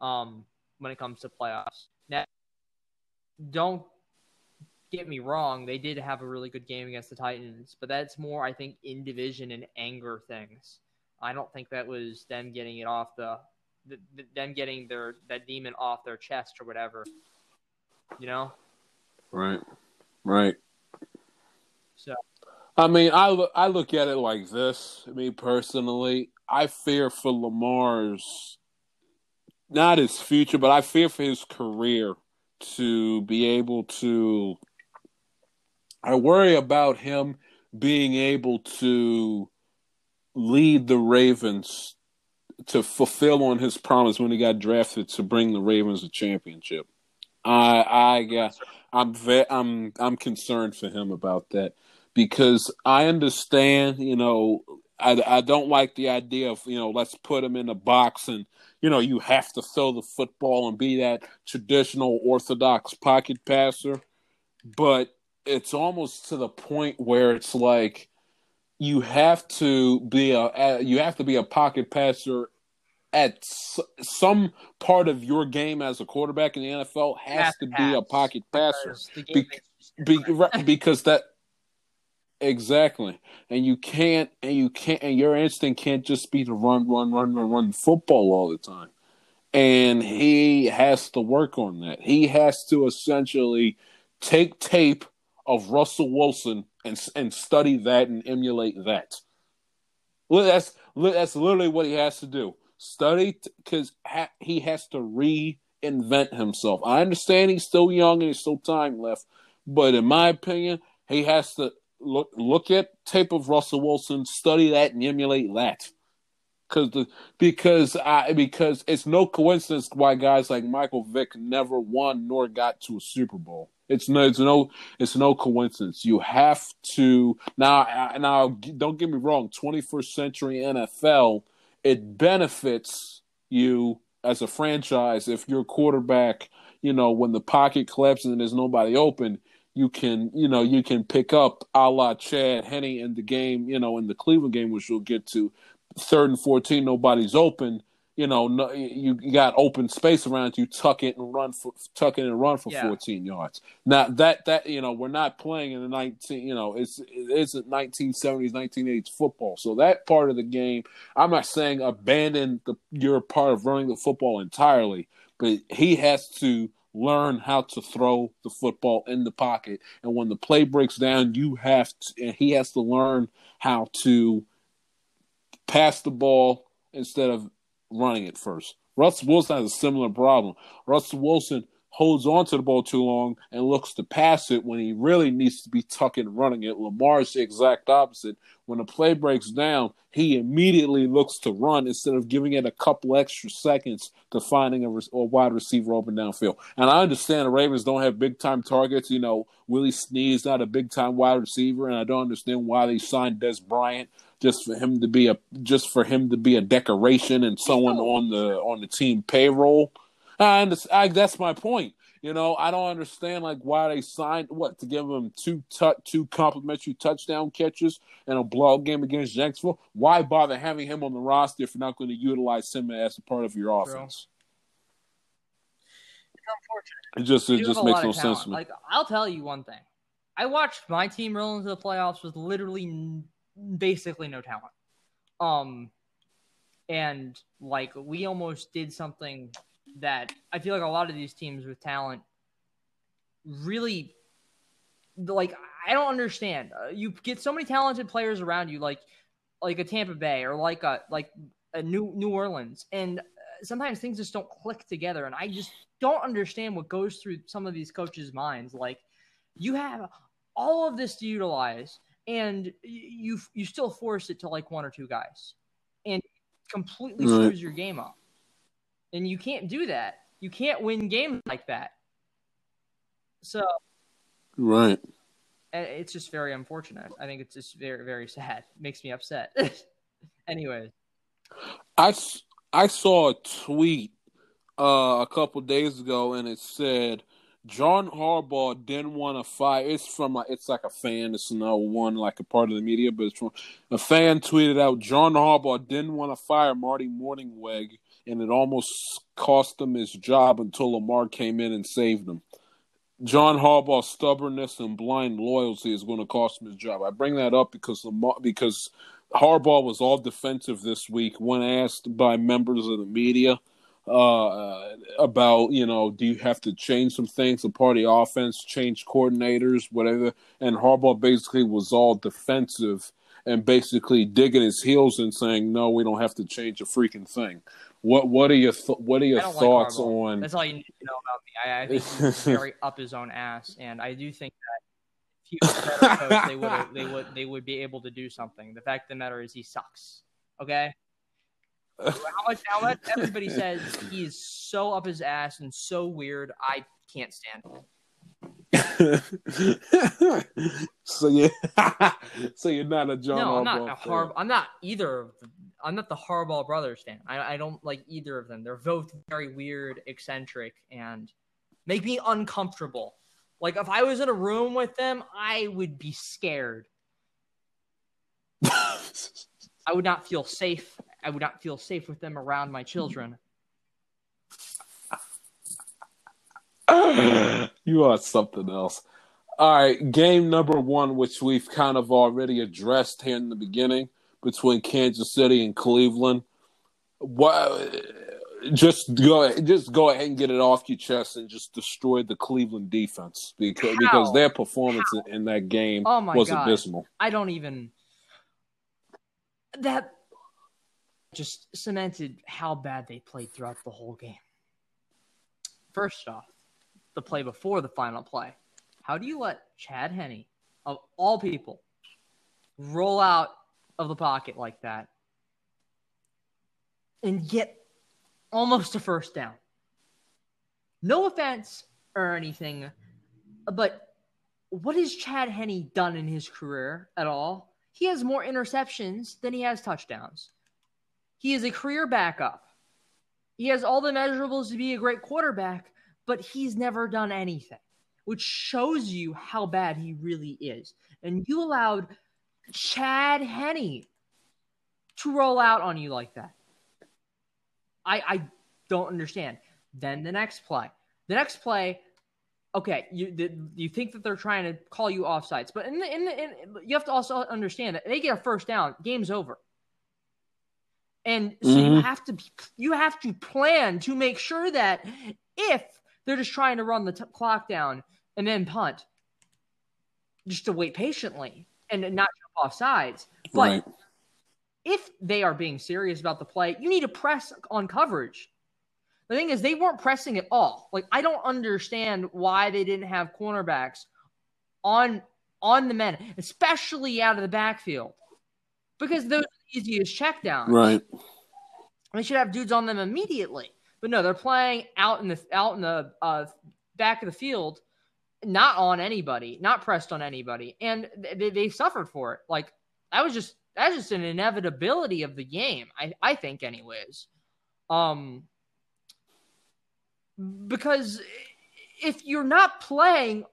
Um, when it comes to playoffs. Now, don't get me wrong. They did have a really good game against the Titans, but that's more, I think, in division and anger things. I don't think that was them getting it off the, the, the them getting their, that demon off their chest or whatever, you know? Right. Right. So, I mean, I, I look at it like this. I mean, personally, I fear for Lamar's, not his future, but I fear for his career to be able to. I worry about him being able to lead the Ravens to fulfill on his promise when he got drafted to bring the Ravens a championship. I, I guess I'm, ve- I'm, I'm concerned for him about that because I understand, you know. I, I don't like the idea of, you know, let's put him in a box and, you know, you have to throw the football and be that traditional orthodox pocket passer. But it's almost to the point where it's like you have to be a you have to be a pocket passer at s- some part of your game as a quarterback in the N F L has to be a pocket passer be- be- because that. Exactly. And you can't and you can't and your instinct can't just be to run, run, run, run, run football all the time. And he has to work on that. He has to essentially take tape of Russell Wilson and and study that and emulate that. That's that's literally what he has to do. Study because ha- he has to reinvent himself. I understand he's still young and there's still time left, but in my opinion, he has to Look look at tape of Russell Wilson, study that, and emulate that. Cause the, because I, because it's no coincidence why guys like Michael Vick never won nor got to a Super Bowl. It's no it's no it's no coincidence. You have to now now don't get me wrong. twenty-first century N F L, it benefits you as a franchise if your quarterback, you know, when the pocket collapses and there's nobody open. You can, you know, you can pick up a la Chad Henne in the game, you know, in the Cleveland game, which we'll get to. Third and fourteen, nobody's open. You know, no, you, you got open space around you. Tuck it and run for tuck it and run for yeah. fourteen yards. Now that that you know, we're not playing in the nineteen. You know, it's it's nineteen seventies, nineteen eighties football. So that part of the game, I'm not saying abandon the your part of running the football entirely, but he has to learn how to throw the football in the pocket, and when the play breaks down, you have to, and he has to learn how to pass the ball instead of running it first. Russell Wilson has a similar problem. Russell Wilson holds on to the ball too long and looks to pass it when he really needs to be tucking and running it. Lamar's the exact opposite. When the play breaks down, he immediately looks to run instead of giving it a couple extra seconds to finding a, a wide receiver open downfield. And I understand the Ravens don't have big-time targets. You know, Willie Snead's not a big-time wide receiver, and I don't understand why they signed Des Bryant just for him to be a just for him to be a decoration and someone on the on the team payroll. I, I that's my point. You know, I don't understand like why they signed what to give him two tu- two complimentary touchdown catches and a blowout game against Jacksonville. Why bother having him on the roster if you're not going to utilize him as a part of your offense? It's unfortunate. It just it just makes no sense to me. Like, I'll tell you one thing. I watched my team roll into the playoffs with literally n- basically no talent. Um, and like we almost did something that I feel like a lot of these teams with talent really like, I don't understand. Uh, you get so many talented players around you, like like a Tampa Bay or like a like a New New Orleans, and sometimes things just don't click together. And I just don't understand what goes through some of these coaches' minds. Like, you have all of this to utilize, and you you still force it to like one or two guys, and completely mm-hmm. screws your game up. And you can't do that. You can't win games like that. So, right, it's just very unfortunate. I think it's just very, very sad. It makes me upset. Anyways, I, I saw a tweet uh, a couple days ago, and it said John Harbaugh didn't want to fire. It's from a, it's like a fan. It's not one like a part of the media, but it's from a fan tweeted out John Harbaugh didn't want to fire Marty Morningweg, and it almost cost him his job until Lamar came in and saved him. John Harbaugh's stubbornness and blind loyalty is going to cost him his job. I bring that up because Lamar, because Harbaugh was all defensive this week when asked by members of the media uh, about, you know, do you have to change some things, a party offense, change coordinators, whatever. And Harbaugh basically was all defensive and basically digging his heels and saying, no, we don't have to change a freaking thing. What what are your th- what are your thoughts like on? That's all you need to know about me. I, I think he's very up his own ass, and I do think that if he was a better coach, they would they would they would be able to do something. The fact of the matter is, he sucks. Okay, how much how much everybody says he is so up his ass and so weird. I can't stand him. so yeah, so you're not a John. No, I'm not Harbaugh a Harb. I'm not either of the, I'm not the Harbaugh brothers fan. I, I don't like either of them. They're both very weird, eccentric, and make me uncomfortable. Like, if I was in a room with them, I would be scared. I would not feel safe. I would not feel safe with them around my children. You are something else. All right, game number one, which we've kind of already addressed here in the beginning, between Kansas City and Cleveland. What, just go just go ahead and get it off your chest and just destroy the Cleveland defense because, because their performance How? in that game oh my was God. abysmal. I don't even – that just cemented how bad they played throughout the whole game. First off, the play before the final play. How do you let Chad Henne, of all people, roll out of the pocket like that and get almost a first down? No offense or anything, but what has Chad Henne done in his career at all? He has more interceptions than he has touchdowns. He is a career backup. He has all the measurables to be a great quarterback, but he's never done anything, which shows you how bad he really is. And you allowed Chad Henne to roll out on you like that. I I don't understand. Then the next play. The next play, okay, you the, you think that they're trying to call you offsides, but in the, in the in, you have to also understand that they get a first down, game's over. And so mm-hmm. you have to be, you have to plan to make sure that if they're just trying to run the t- clock down and then punt, just to wait patiently and not jump off sides. But right. if they are being serious about the play, you need to press on coverage. The thing is, they weren't pressing at all. Like, I don't understand why they didn't have cornerbacks on on the men, especially out of the backfield, because those are the easiest checkdowns. Right. They should have dudes on them immediately. But no, they're playing out in the out in the uh, back of the field. Not on anybody, not pressed on anybody, and they, they suffered for it. Like, that was just that's just an inevitability of the game. I, I think, anyways, um, because if you're not playing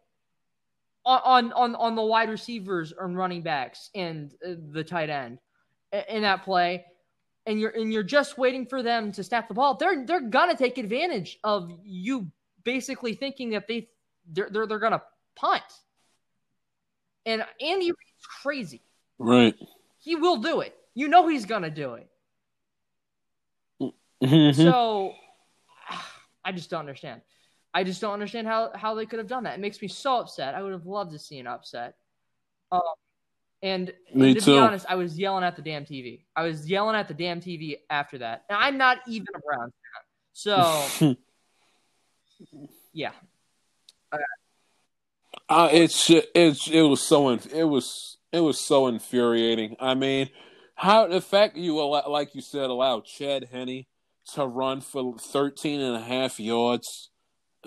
on on on the wide receivers and running backs and the tight end in that play, and you're and you're just waiting for them to snap the ball, they're they're gonna take advantage of you basically thinking that they. They're, they're they're gonna punt, and Andy Reid's crazy. Right, he will do it. You know he's gonna do it. Mm-hmm. So I just don't understand. I just don't understand how, how they could have done that. It makes me so upset. I would have loved to see an upset. Um, and me to too. be honest, I was yelling at the damn T V. I was yelling at the damn T V after that. And I'm not even a Browns fan. So, yeah. Right. Uh, it's it's it was so it was it was so infuriating. I mean, how the fact you allow, like you said, allow Chad Henne to run for thirteen and a half yards.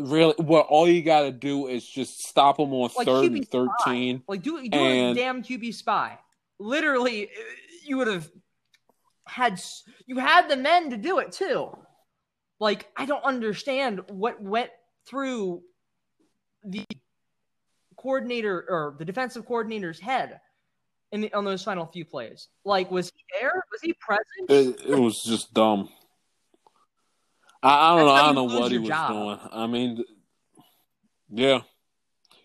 Really, well, all you got to do is just stop him on like third Q B and thirteen. Spy. Like, do, do and, a damn Q B spy. Literally, you would have had – you had the men to do it, too. Like, I don't understand what went through the coordinator or the defensive coordinator's head in the, on those final few plays. Like, was he there? Was he present? It, it was just dumb. I, I don't know. I don't know what he was doing. I mean, yeah,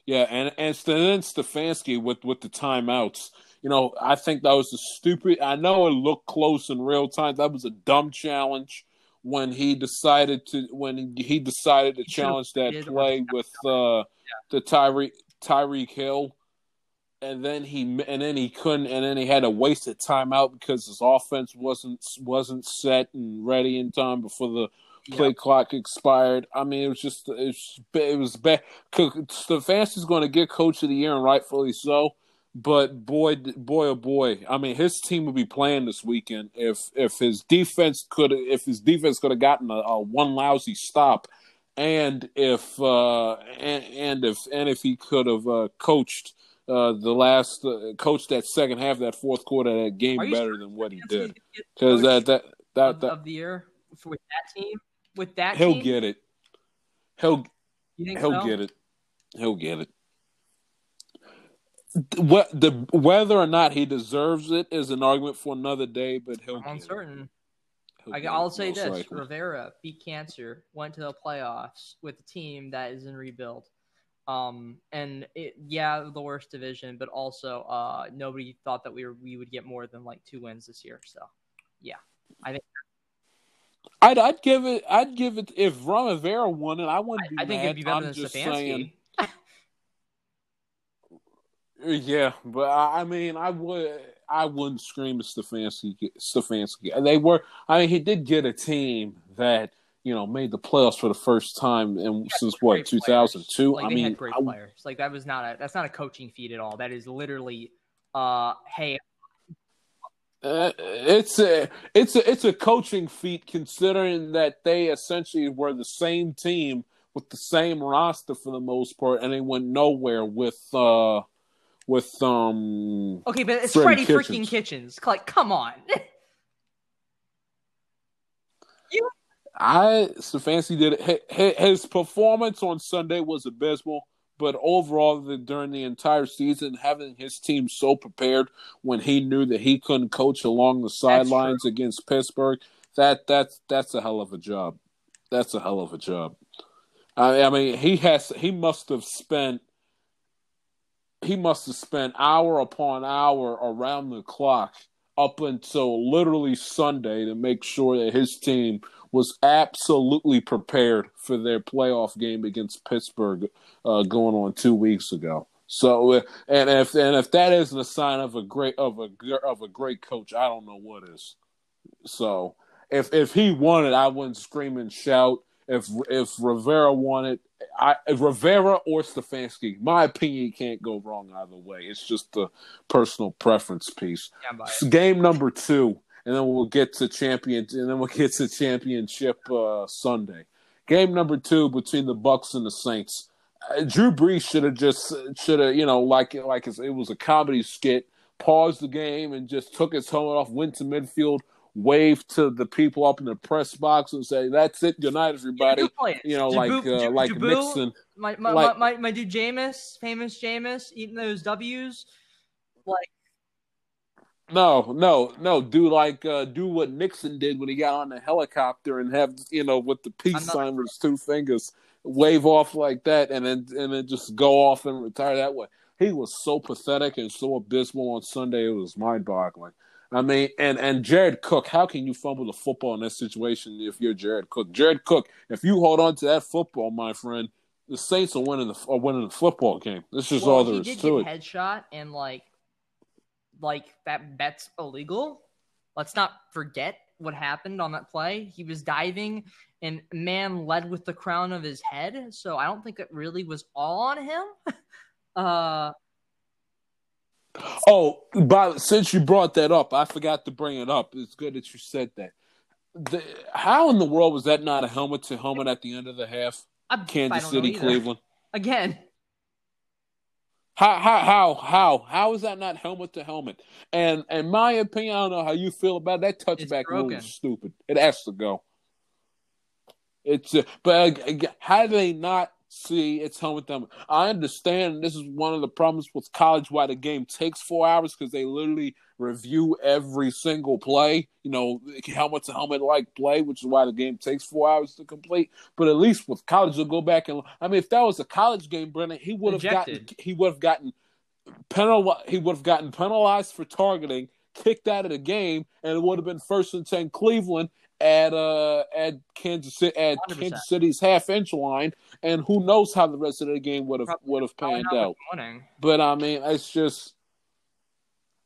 yeah, and and then Stefanski with, with the timeouts. You know, I think that was a stupid. I know it looked close in real time. That was a dumb challenge when he decided to when he decided to challenge that play with uh, the Tyreek Tyreek Hill, and then he and then he couldn't, and then he had a wasted timeout because his offense wasn't wasn't set and ready in time before the play yep. clock expired. I mean, it was just it was, it was bad. Stefanski's going to get coach of the year, and rightfully so. But boy, boy, oh boy! I mean, his team would be playing this weekend if if his defense could if his defense could have gotten a, a one lousy stop, and if uh, and, and if and if he could have uh, coached uh, the last uh, coached that second half, that fourth quarter, that game better sure than what he did, because that that that of, that of the year with that team. With that, he'll team? get it. He'll he'll so? get it. He'll get it. What the whether or not he deserves it is an argument for another day, but he'll. I'm get uncertain. It. He'll I, get I'll it say this: likely. Rivera beat cancer, went to the playoffs with a team that is in rebuild, um, and it, yeah, the worst division, but also uh, nobody thought that we were we would get more than like two wins this year. So, yeah, I think. I'd I'd give it I'd give it if Ron Rivera won it I wouldn't be I, I think mad. It'd be better I'm than just Stefanski. Saying, yeah, but I, I mean I would I wouldn't scream at Stefanski. Stefanski they were I mean he did get a team that you know made the playoffs for the first time and since what two thousand two. Like, I they mean had great I, players like that was not a that's not a coaching feat at all. That is literally uh hey. Uh, it's a it's a it's a coaching feat considering that they essentially were the same team with the same roster for the most part, and they went nowhere with uh with um. Okay, but it's Freddie, Freddie Kitchens. freaking Kitchens. Like, come on. you. I Stefanski did it. His performance on Sunday was abysmal. But overall, the, during the entire season, having his team so prepared when he knew that he couldn't coach along the sidelines against Pittsburgh, that that's that's a hell of a job. That's a hell of a job. I, I mean, he has he must have spent he must have spent hour upon hour around the clock up until literally Sunday to make sure that his team was absolutely prepared for their playoff game against Pittsburgh uh, going on two weeks ago. So, and if and if that isn't a sign of a great of a of a great coach, I don't know what is. So, if if he won it, I wouldn't scream and shout. If if Rivera won it, I Rivera or Stefanski, my opinion can't go wrong either way. It's just a personal preference piece. Yeah, game number two. And then we'll get to champion. And then we'll get to championship uh, Sunday. Game number two between the Bucs and the Saints. Uh, Drew Brees should have just should have you know like like it was a comedy skit. Paused the game and just took his helmet off, went to midfield, waved to the people up in the press box, and say, "That's it, good night, everybody." Yeah, you know, Jabu, like uh, Jabu, like Jabu, Nixon, my my, like, my my my dude Jameis, famous Jameis, eating those W's, like. No, no, no. Do like uh, do what Nixon did when he got on the helicopter and have you know with the peace sign with his two fingers, wave off like that, and then and then just go off and retire that way. He was so pathetic and so abysmal on Sunday; it was mind-boggling. I mean, and, and Jared Cook, how can you fumble the football in that situation if you're Jared Cook? Jared Cook, if you hold on to that football, my friend, the Saints are winning the are winning the football game. This is well, all there is to it. He did get headshot, and like, like that that's illegal. Let's not forget what happened on that play. He was diving, and man led with the crown of his head. So I don't think it really was all on him. uh, Oh, but since you brought that up, I forgot to bring it up. It's good that you said that. The, how in the world was that not a helmet to helmet at the end of the half? I'm, Kansas City, Cleveland. Again. How, how, how, how, how is that not helmet to helmet? And in my opinion, I don't know how you feel about it. That touchback rule is stupid. It has to go. It's uh, But uh, how do they not see it's helmet to helmet? I understand this is one of the problems with college why the game takes four hours because they literally review every single play, you know, helmet to helmet like play, which is why the game takes four hours to complete. But at least with college, they'll go back and I mean, if that was a college game, Brennan, he would have gotten he would have gotten penal he would have gotten penalized for targeting, kicked out of the game, and it would have been first and ten Cleveland at uh at Kansas City at one hundred percent Kansas City's half inch line, and who knows how the rest of the game would have would have panned out. But I mean, it's just.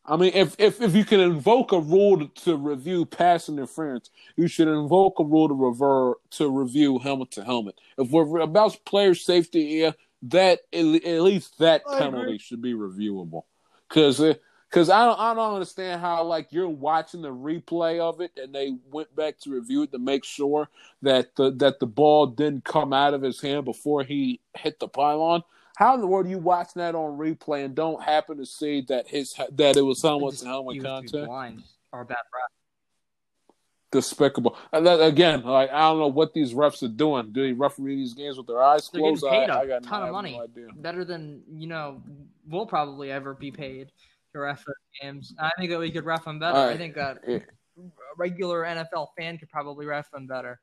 I mean, if, if if you can invoke a rule to, to review pass interference, you should invoke a rule to rever to review helmet to helmet. If we're about player safety here, that at least that penalty should be reviewable. Because because I don't I don't understand how like you're watching the replay of it and they went back to review it to make sure that the that the ball didn't come out of his hand before he hit the pylon. How in the world are you watching that on replay and don't happen to see that his that it was helmet to helmet contact? Blind or bad ref. Despicable. And that, again, like I don't know what these refs are doing. Do they referee these games with their eyes They're closed? Getting paid I, a I got ton no, of money. No idea. Better than you know we'll probably ever be paid to ref games. I think that we could ref them better. Right. I think that yeah. a regular N F L fan could probably ref them better.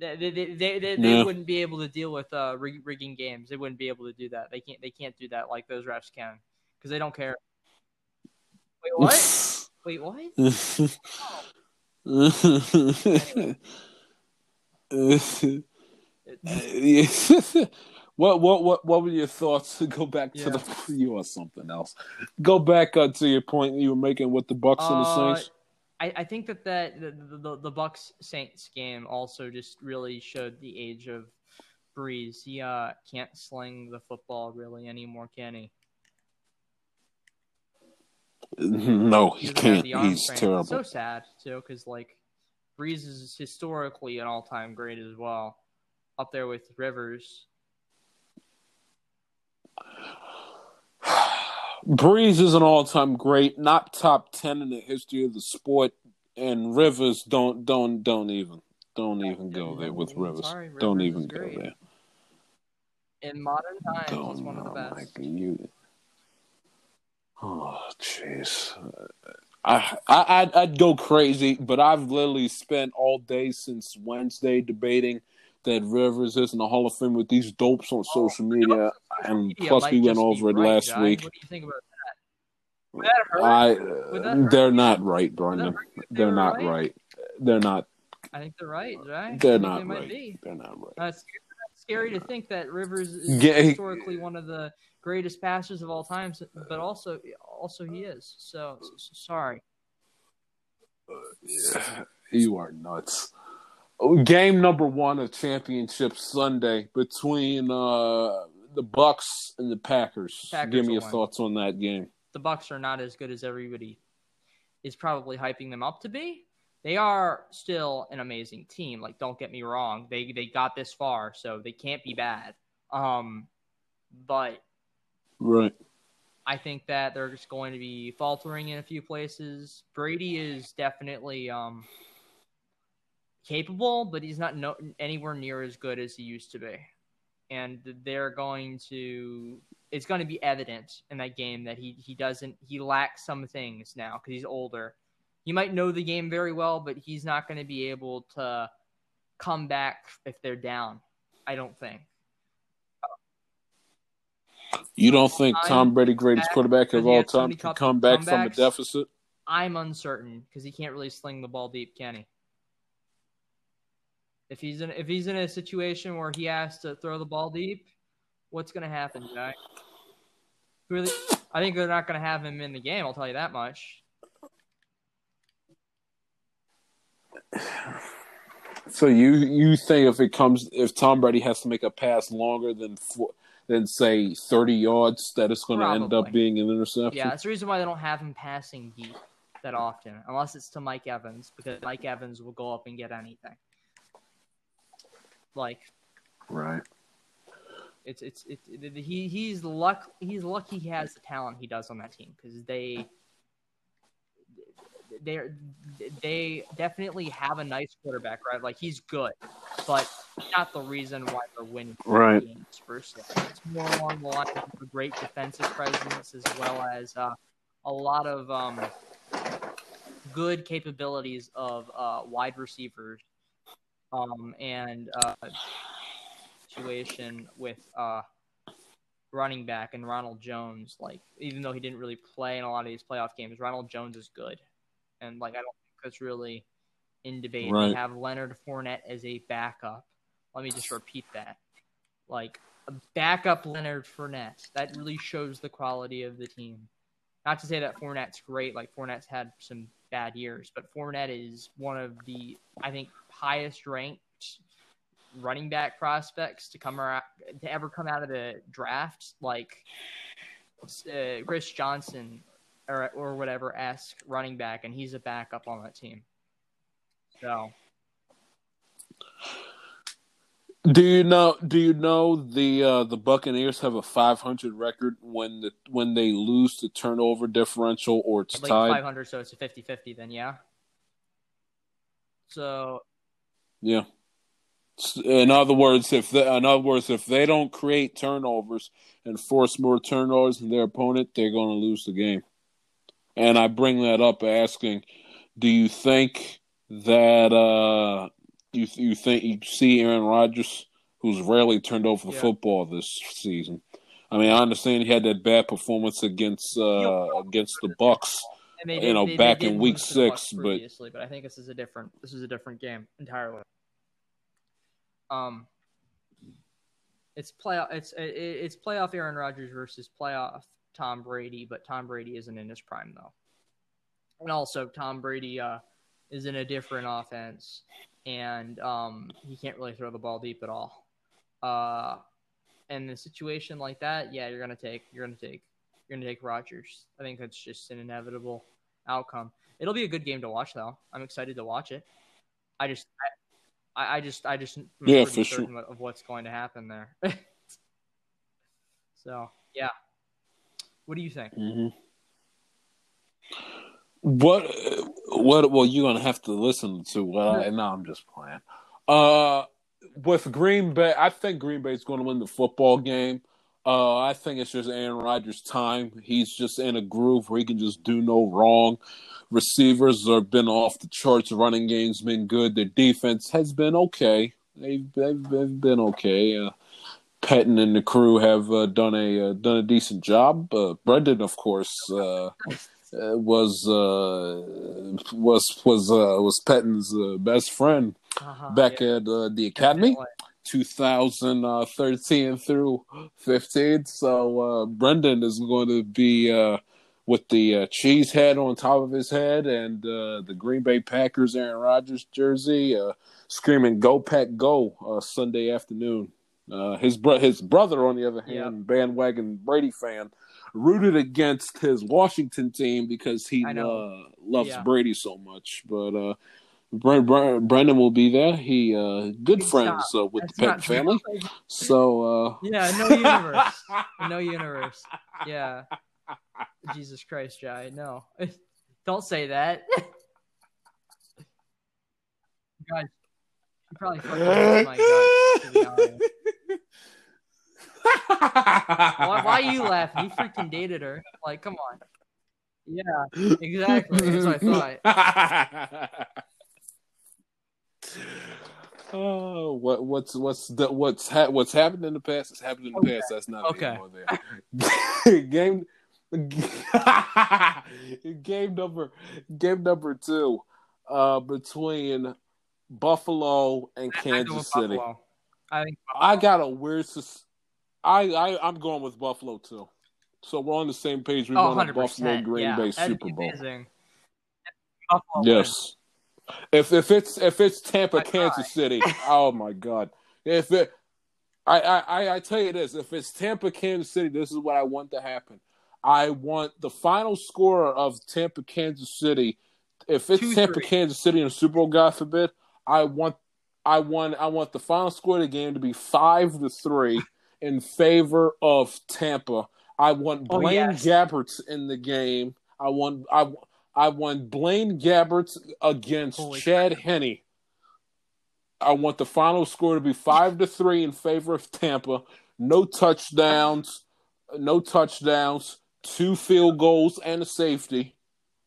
They they they, they, they yeah. wouldn't be able to deal with uh, rig- rigging games. They wouldn't be able to do that. They can't they can't do that like those refs can because they don't care. Wait what? Wait what? Oh. what what what what were your thoughts? Go back to yeah. the you or something else. Go back uh, to your point you were making with the Bucs uh, and the Saints. I, I think that that the the, the Bucs Saints game also just really showed the age of Brees. He uh, can't sling the football really anymore, can he? No, he, he can't. He's frame. terrible. It's so sad too, because like Brees is historically an all-time great as well, up there with Rivers. Brees is an all-time great, not top ten in the history of the sport, and Rivers don't don't don't even don't even go there with Rivers. Sorry, Rivers don't even go there. In modern times, don't, he's one of the best. Like you... Oh, jeez. I I I'd, I'd go crazy, but I've literally spent all day since Wednesday debating that Rivers is in the Hall of Fame with these dopes on social media, and plus we went over it last week. What do you think about that? Would that hurt? I, Would that hurt? They're not right, Brendan. They're not right. They're not. I think they're right, right? They're not right. They're not right. It's scary to think that Rivers is historically one of the greatest passers of all time, but also, also he is. So, so sorry. Yeah, you are nuts. Game number one of championship Sunday between uh, the Bucks and the Packers. Packers Give me your won. thoughts on that game. The Bucks are not as good as everybody is probably hyping them up to be. They are still an amazing team. Like, don't get me wrong. They they got this far, so they can't be bad. Um, but right, I think that they're just going to be faltering in a few places. Brady is definitely um. capable, but he's not no, anywhere near as good as he used to be. And they're going to – it's going to be evident in that game that he he doesn't – he lacks some things now because he's older. He might know the game very well, but he's not going to be able to come back if they're down, I don't think. You don't think Tom Brady, greatest quarterback of all time, can come back from a deficit? I'm uncertain because he can't really sling the ball deep, can he? If he's in, if he's in a situation where he has to throw the ball deep, what's going to happen, guy? Really, I think they're not going to have him in the game. I'll tell you that much. So you you think if it comes, if Tom Brady has to make a pass longer than four, than say thirty yards, that it's going to end up being an interception? Yeah, that's the reason why they don't have him passing deep that often, unless it's to Mike Evans, because Mike Evans will go up and get anything. Like, right? It's it's it, it, he he's luck he's lucky he has the talent he does on that team because they. They they definitely have a nice quarterback, right? Like, he's good, but not the reason why they're winning right. games. First, it's more along the lines of a great defensive presence as well as uh, a lot of um, good capabilities of uh, wide receivers um, and uh, situation with uh, running back and Ronald Jones. Like, even though he didn't really play in a lot of these playoff games, Ronald Jones is good. And, like, I don't think that's really in debate. Right. They have Leonard Fournette as a backup. Let me just repeat that. Like, a backup Leonard Fournette. That really shows the quality of the team. Not to say that Fournette's great. Like, Fournette's had some bad years. But Fournette is one of the, I think, highest-ranked running back prospects to come around, to ever come out of the draft. Like, uh, Chris Johnson or or whatever, ask running back, and he's a backup on that team. So, do you know? Do you know the uh, the Buccaneers have a five hundred record when the when they lose to turnover differential or it's like tied? five hundred, so it's a fifty-fifty then, yeah. So, yeah. In other words, if they, in other words, if they don't create turnovers and force more turnovers than their opponent, they're going to lose the game. And I bring that up asking, do you think that uh, you you think you see Aaron Rodgers, who's rarely turned over the yeah. football this season? I mean, I understand he had that bad performance against uh, against the Bucs, did, you know, they, back they in Week Six. But but I think this is a different this is a different game entirely. Um, it's playoff. It's it's playoff Aaron Rodgers versus playoff Tom Brady, but Tom Brady isn't in his prime, though. And also, Tom Brady uh, is in a different offense, and um, he can't really throw the ball deep at all. Uh, and in a situation like that, yeah, you're gonna take, you're gonna take, you're gonna take Rodgers. I think that's just an inevitable outcome. It'll be a good game to watch, though. I'm excited to watch it. I just, I, I just, I just, I'm yeah, pretty for certain sure. of what's going to happen there. So, yeah. What do you think? Mm-hmm. What? What? Well, you're gonna have to listen to what. I, no, I'm just playing. Uh, with Green Bay, I think Green Bay's going to win the football game. Uh, I think it's just Aaron Rodgers' time. He's just in a groove where he can just do no wrong. Receivers have been off the charts. Running game's been good. Their defense has been okay. They've, they've, they've been okay. Uh, Patton and the crew have uh, done a uh, done a decent job. Uh, Brendan, of course, uh, was uh, was was uh, was Patton's uh, best friend uh-huh, back yeah. at uh, the academy, twenty thirteen through fifteen. So uh, Brendan is going to be uh, with the uh, cheese head on top of his head and uh, the Green Bay Packers Aaron Rodgers jersey, uh, screaming "Go Pack Go!" Uh, Sunday afternoon. Uh, his bro- his brother, on the other hand, yep. bandwagon Brady fan, rooted against his Washington team because he uh, loves yeah. Brady so much. But uh, Br- Br- Brendan will be there. He uh, good He's friends uh, with That's the Pet family. So uh... yeah, no universe, no universe. Yeah, Jesus Christ, Jai. No, don't say that. God, I'm probably fucking with my God, to be honest. why, why are you laughing? You freaking dated her. Like, come on. Yeah, exactly. That's what I thought. Oh, what, what's what's the, what's ha- what's happened in the past? It's happened in the okay. past. That's not okay. There. game game number game number two uh, between Buffalo and Kansas I, I City. Buffalo. I think Buffalo. I got a weird. Sus- I, I I'm going with Buffalo too. So we're on the same page. We oh, want a Buffalo Green yeah. Bay That'd Super Bowl. Buffalo yes. Wins. If if it's if it's Tampa I Kansas cry. City, oh my God! If it, I I I tell you this, if it's Tampa Kansas City, this is what I want to happen. I want the final score of Tampa Kansas City. If it's Two, Tampa three. Kansas City in the Super Bowl, God forbid, I want I want I want the final score of the game to be five to three in favor of Tampa. I want Blaine oh, yes. Gabbert in the game. I want I I want Blaine Gabbert against Holy Chad Henne. I want the final score to be five to three in favor of Tampa. No touchdowns, no touchdowns, two field goals and a safety.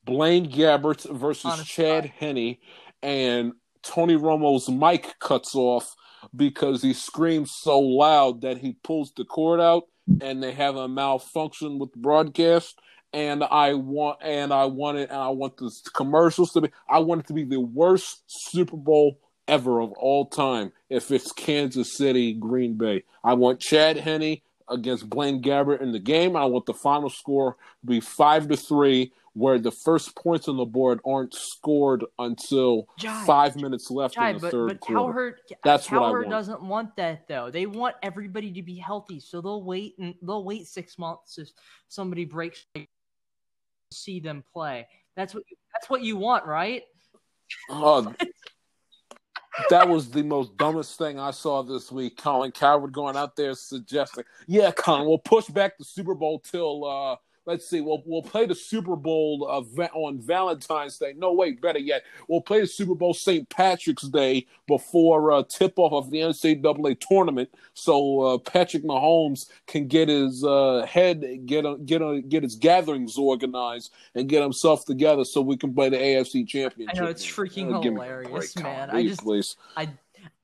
Blaine Gabbert versus Honest Chad God. Henne, and Tony Romo's mic cuts off because he screams so loud that he pulls the cord out. And they have a malfunction with the broadcast, and I want, and I want it, and I want the commercials to be. I want it to be the worst Super Bowl ever of all time. If it's Kansas City, Green Bay, I want Chad Henne against Blaine Gabbert in the game. I want the final score to be five to three, where the first points on the board aren't scored until Jai, five minutes left Jai, in the but, third but quarter. Cowherd, That's Cowherd what I want. Doesn't want that though. They want everybody to be healthy, so they'll wait and they'll wait six months if somebody breaks. See them play. That's what. You, that's what you want, right? Uh, that was the most dumbest thing I saw this week. Colin Cowherd going out there suggesting, "Yeah, Colin, we'll push back the Super Bowl till." Uh, Let's see. We'll we'll play the Super Bowl uh, on Valentine's Day. No, wait. Better yet, we'll play the Super Bowl Saint Patrick's Day before uh, tip off of the N C double A tournament, so uh, Patrick Mahomes can get his uh, head get a, get a, get his gatherings organized and get himself together, so we can play the A F C Championship. I know it's freaking uh, hilarious, man. Comedy, I just please. I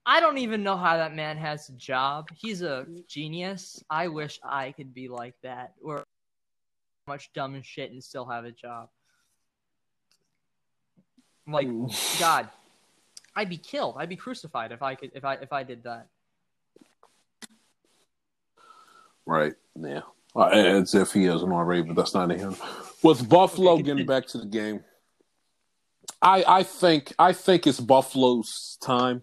I don't even know how that man has a job. He's a genius. I wish I could be like that. Or much dumb and shit and still have a job. Like Ooh. God, I'd be killed. I'd be crucified if I could if I if I did that. Right. Yeah. As if he isn't already, but that's not him. With Buffalo getting back to the game, I I think I think it's Buffalo's time.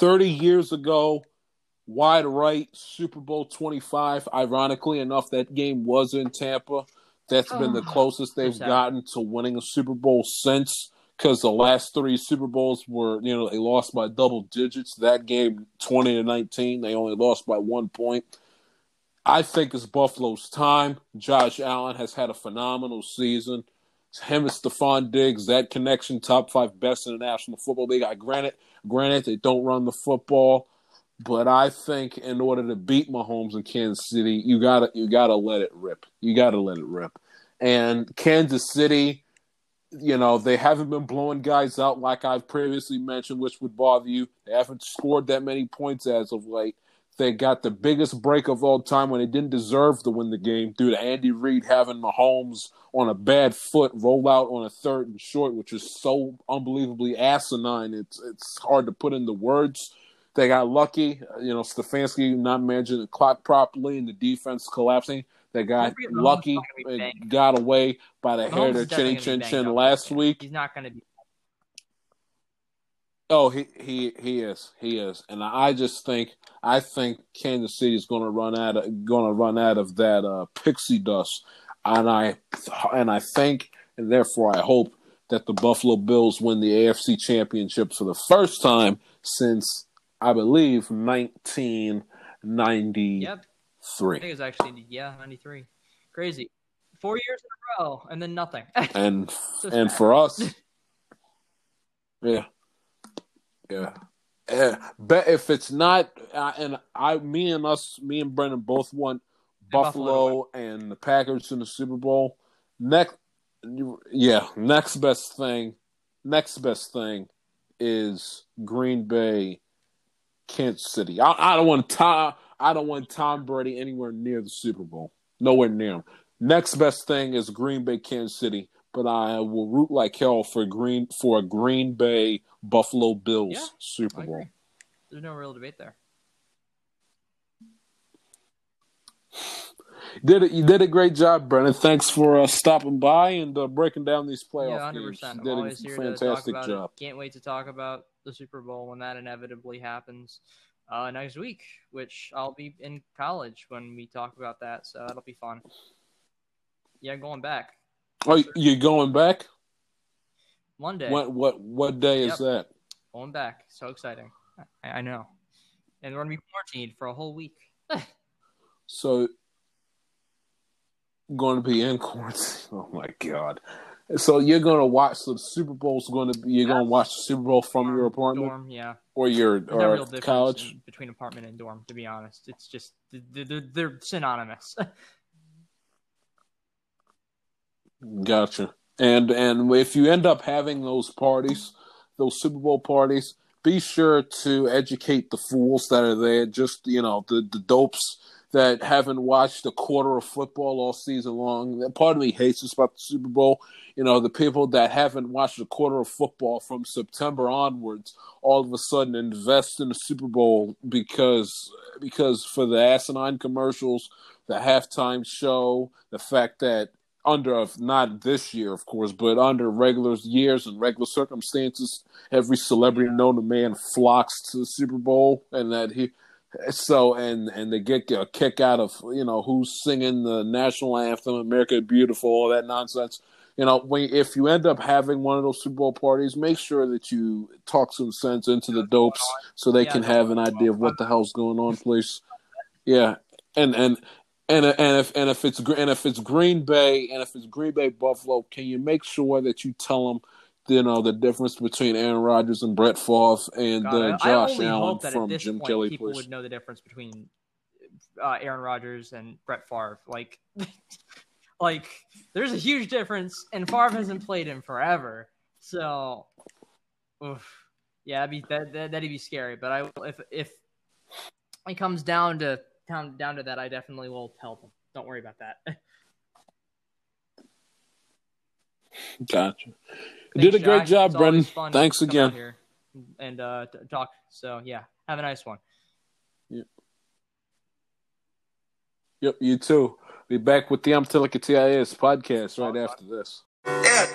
Thirty years ago, wide right, Super Bowl twenty-five. Ironically enough, that game was in Tampa. That's oh, been the closest they've gotten to winning a Super Bowl since, because the last three Super Bowls were, you know, they lost by double digits. That game, twenty to nineteen, they only lost by one point. I think it's Buffalo's time. Josh Allen has had a phenomenal season. It's him and Stephon Diggs, that connection, top five best in the National Football League. I granted, granted, they don't run the football. But I think in order to beat Mahomes in Kansas City, you gotta you gotta let it rip. You gotta let it rip. And Kansas City, you know, they haven't been blowing guys out like I've previously mentioned, which would bother you. They haven't scored that many points as of late. They got the biggest break of all time when they didn't deserve to win the game due to Andy Reid having Mahomes on a bad foot roll out on a third and short, which is so unbelievably asinine. It's it's hard to put into words. They got lucky, you know, Stefanski not managing the clock properly and the defense collapsing. They got lucky and got away by the Mahomes hair of their chinny chin chin last week. He's not going to be. Oh, he, he he is. He is. And I just think I think Kansas City is going to run out of going to run out of that uh, pixie dust. And I and I think and therefore I hope that the Buffalo Bills win the A F C Championship for the first time since I believe nineteen ninety-three. Yep. I think it was actually, yeah, ninety-three. Crazy. Four years in a row, and then nothing. and so and for us, yeah. Yeah. yeah. But if it's not, uh, and I, me and us, me and Brendan both want Buffalo, Buffalo and the Packers in the Super Bowl. Next, yeah, next best thing, next best thing is Green Bay Kansas City. I, I don't want Tom. I don't want Tom Brady anywhere near the Super Bowl. Nowhere near him. Next best thing is Green Bay, Kansas City, but I will root like hell for Green for a Green Bay Buffalo Bills yeah, Super Bowl. There's no real debate there. Did it, you did a great job, Brennan. Thanks for uh, stopping by and uh, breaking down these playoff yeah, games. I'm did always a here fantastic to talk about job. It. Can't wait to talk about the Super Bowl when that inevitably happens uh, next week, which I'll be in college when we talk about that, so it'll be fun. Yeah, I'm going back. Oh, you're going back? Monday. What what what day yep. is that? Going back. So exciting. I, I know. And we're going to be quarantined for a whole week. So... going to be in quarantine. Oh my God! So you're going to watch the Super Bowl's going to be. You're yeah. going to watch the Super Bowl from dorm, your apartment, dorm, yeah, or your There's or no real difference college in, between apartment and dorm. To be honest, it's just they're, they're synonymous. Gotcha. And and if you end up having those parties, those Super Bowl parties, be sure to educate the fools that are there. Just you know the the dopes. That haven't watched a quarter of football all season long. That part of me hates this about the Super Bowl. You know, the people that haven't watched a quarter of football from September onwards, all of a sudden invest in the Super Bowl because because for the asinine commercials, the halftime show, the fact that under, not this year, of course, but under regular years and regular circumstances, every celebrity known to man flocks to the Super Bowl and that he... So and and they get a kick out of you know who's singing the national anthem, America Beautiful, all that nonsense. You know, when if you end up having one of those Super Bowl parties, make sure that you talk some sense into the dopes so they yeah, can have an idea of what the hell's going on, please. Yeah, and and and and if and if it's and if it's Green Bay and if it's Green Bay Buffalo, can you make sure that you tell them? You know, the difference between Aaron Rodgers and Brett Favre and uh, Josh Allen from Jim point, Kelly. People please. Would know the difference between uh, Aaron Rodgers and Brett Favre. Like, like there's a huge difference, and Favre hasn't played him forever. So, oof. yeah, that'd be, that, that, that'd be scary. But I, if if it comes down to down, down to that, I definitely will tell them. Don't worry about that. Gotcha. Thanks, did a great Josh. Job, Brendan. Thanks again. Here and uh, talk. So, yeah, have a nice one. Yep. Yep, you too. Be back with the I'm Telling It T I S podcast right oh, after God. This. Yeah.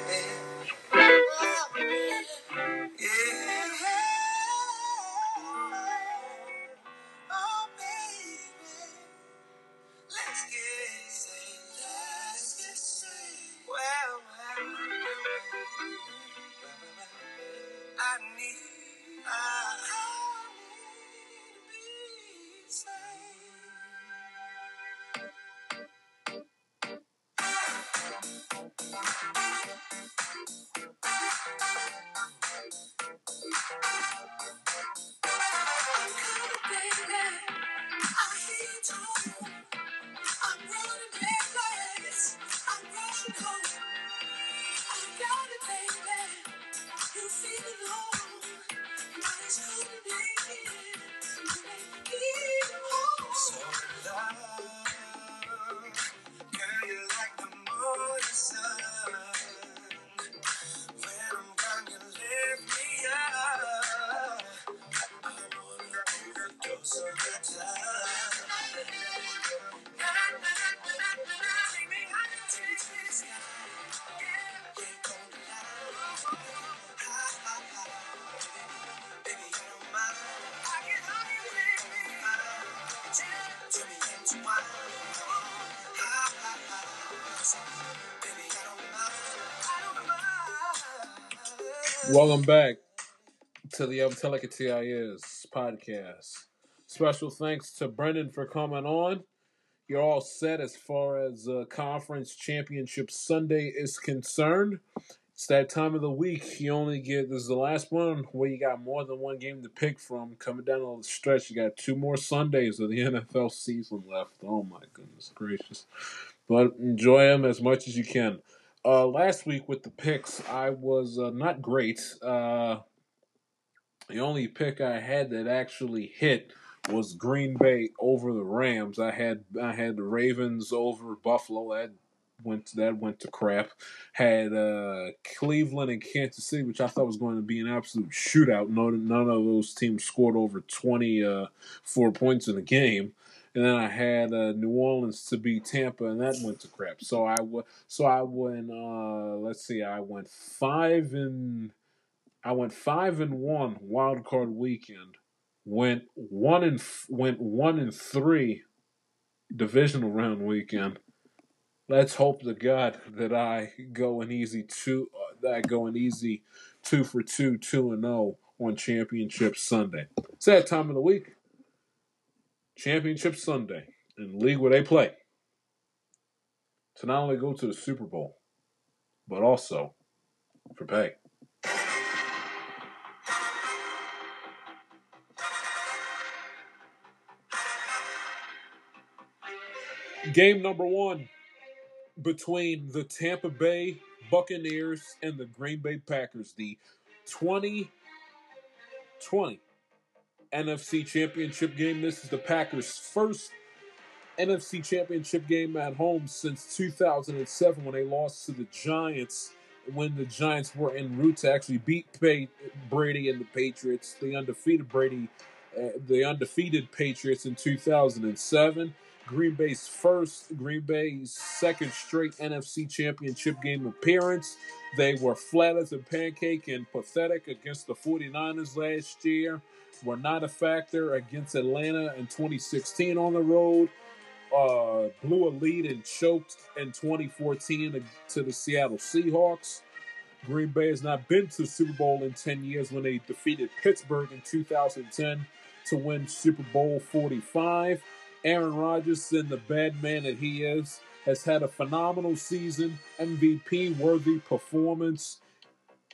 Welcome back to the I'm Telling It T I S podcast. Special thanks to Brendan for coming on. You're all set as far as uh, conference championship Sunday is concerned. It's that time of the week. You only get this is the last one where you got more than one game to pick from. Coming down on the stretch, you got two more Sundays of the N F L season left. Oh my goodness gracious! But enjoy them as much as you can. Uh, last week with the picks, I was uh, not great. Uh, the only pick I had that actually hit was Green Bay over the Rams. I had I had the Ravens over Buffalo. That went to, that went to crap. Had uh, Cleveland and Kansas City, which I thought was going to be an absolute shootout. None, none of those teams scored over twenty-four points in a game. And then I had uh, New Orleans to beat Tampa, and that went to crap. So I w- so I went. Uh, let's see, I went five and I went five and one wild card weekend. Went one and f- went one and three divisional round weekend. Let's hope to God that I go an easy two. Uh, that I go an easy two for two, two and zero on Championship Sunday. It's that time of the week. Championship Sunday in the league where they play to not only go to the Super Bowl, but also for pay. Game number one between the Tampa Bay Buccaneers and the Green Bay Packers, the twenty twenty N F C Championship game. This is the Packers' first N F C Championship game at home since two thousand seven when they lost to the Giants, when the Giants were en route to actually beat Brady and the Patriots, the undefeated Brady, uh, the undefeated Patriots in two thousand seven. Green Bay's first, Green Bay's second straight N F C Championship game appearance. They were flat as a pancake and pathetic against the forty-niners last year. Were not a factor against Atlanta in twenty sixteen on the road. Uh, blew a lead and choked in twenty fourteen to the Seattle Seahawks. Green Bay has not been to the Super Bowl in ten years when they defeated Pittsburgh in two thousand ten to win Super Bowl forty-five. Aaron Rodgers, and the bad man that he is, has had a phenomenal season, M V P-worthy performance,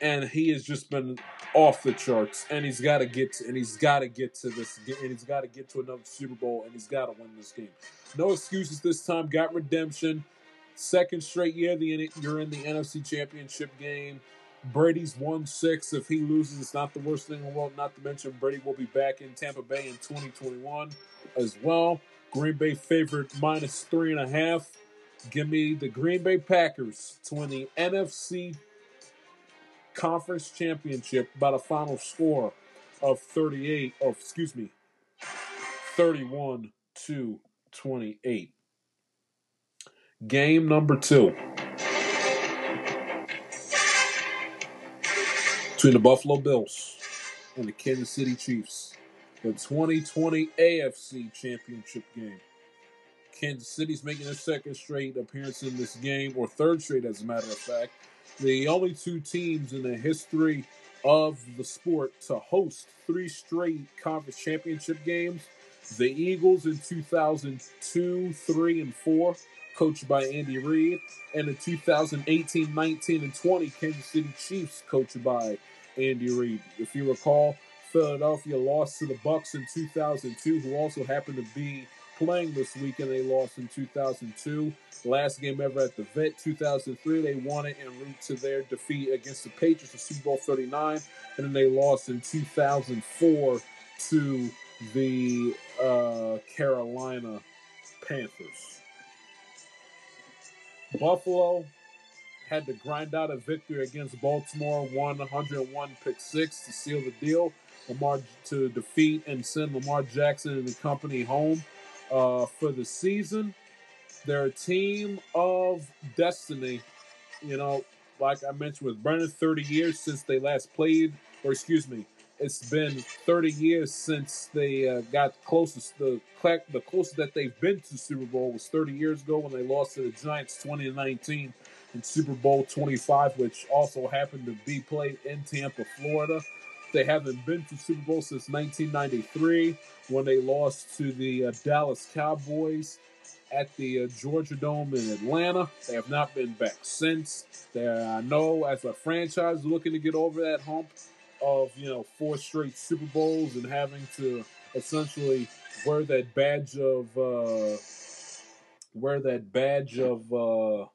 and he has just been off the charts. And he's got to get, and he's got to get to this, and he's got to get to another Super Bowl, and he's got to win this game. No excuses this time. Got redemption. Second straight year, the you're in the N F C Championship game. Brady's won six. If he loses, it's not the worst thing in the world. Not to mention, Brady will be back in Tampa Bay in twenty twenty-one as well. Green Bay favorite minus three and a half. Give me the Green Bay Packers to win the N F C Conference Championship by the final score of thirty-eight, or excuse me, thirty-one to twenty-eight. Game number two between the Buffalo Bills and the Kansas City Chiefs. The twenty twenty A F C Championship game. Kansas City's making their second straight appearance in this game, or third straight as a matter of fact. The only two teams in the history of the sport to host three straight conference championship games. The Eagles in two thousand two, three, and four, coached by Andy Reid, and the two thousand eighteen, nineteen, and twenty Kansas City Chiefs, coached by Andy Reid. If you recall, Philadelphia lost to the Bucs in two thousand two, who also happened to be playing this weekend. They lost in two thousand two. Last game ever at the Vet, two thousand three. They won it en route to their defeat against the Patriots in Super Bowl thirty-nine. And then they lost in two thousand four to the uh, Carolina Panthers. Buffalo had to grind out a victory against Baltimore, one hundred one pick six to seal the deal, Lamar to defeat and send Lamar Jackson and the company home uh, for the season. They're a team of destiny. You know, like I mentioned with Brendan, thirty years since they last played, or excuse me, it's been thirty years since they uh, got closest. The, the closest that they've been to Super Bowl was thirty years ago when they lost to the Giants twenty to nineteen in Super Bowl twenty-five, which also happened to be played in Tampa, Florida. They haven't been to Super Bowl since nineteen ninety-three when they lost to the uh, Dallas Cowboys at the uh, Georgia Dome in Atlanta. They have not been back since. They are, I know, as a franchise looking to get over that hump of, you know, four straight Super Bowls and having to essentially wear that badge of uh, wear that badge of uh,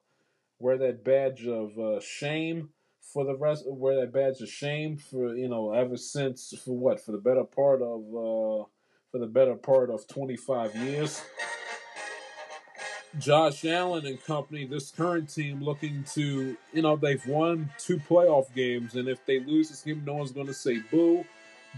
wear that badge of uh, shame. For the rest, wear that badge of shame for, you know, ever since, for what, for the better part of, uh, for the better part of twenty-five years. Josh Allen and company, this current team, looking to, you know, they've won two playoff games, and if they lose this game, no one's going to say boo.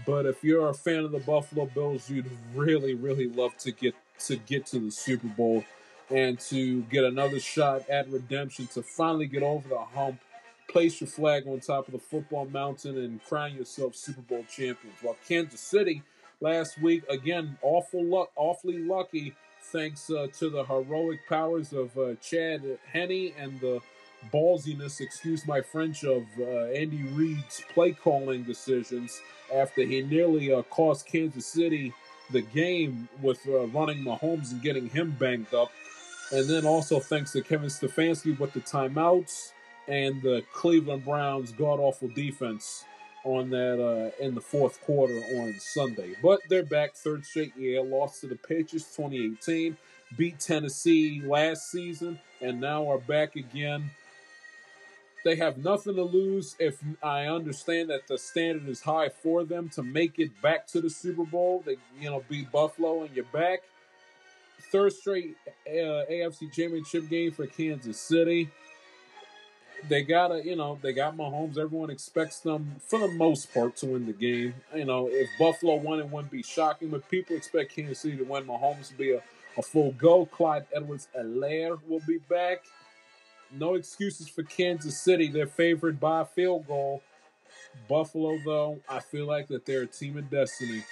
But if you're a fan of the Buffalo Bills, you'd really, really love to get to get to the Super Bowl and to get another shot at redemption, to finally get over the hump, place your flag on top of the football mountain, and crown yourself Super Bowl champions. While Kansas City last week, again, awful luck, awfully lucky, thanks uh, to the heroic powers of uh, Chad Henne and the ballsiness, excuse my French, of uh, Andy Reid's play-calling decisions after he nearly uh, cost Kansas City the game with uh, running Mahomes and getting him banged up. And then also thanks to Kevin Stefanski with the timeouts and the Cleveland Browns' god-awful defense on that uh, in the fourth quarter on Sunday. But they're back, third straight year, lost to the Patriots twenty eighteen, beat Tennessee last season, and now are back again. They have nothing to lose. If I understand that the standard is high for them to make it back to the Super Bowl, they, you know, beat Buffalo and you're back. Third straight uh, A F C Championship game for Kansas City. They gotta, you know, they got Mahomes. Everyone expects them, for the most part, to win the game. You know, if Buffalo won, it wouldn't be shocking, but people expect Kansas City to win. Mahomes will be a, a full go. Clyde Edwards-Helaire will be back. No excuses for Kansas City. They're favored by a field goal. Buffalo, though, I feel like that they're a team of destiny.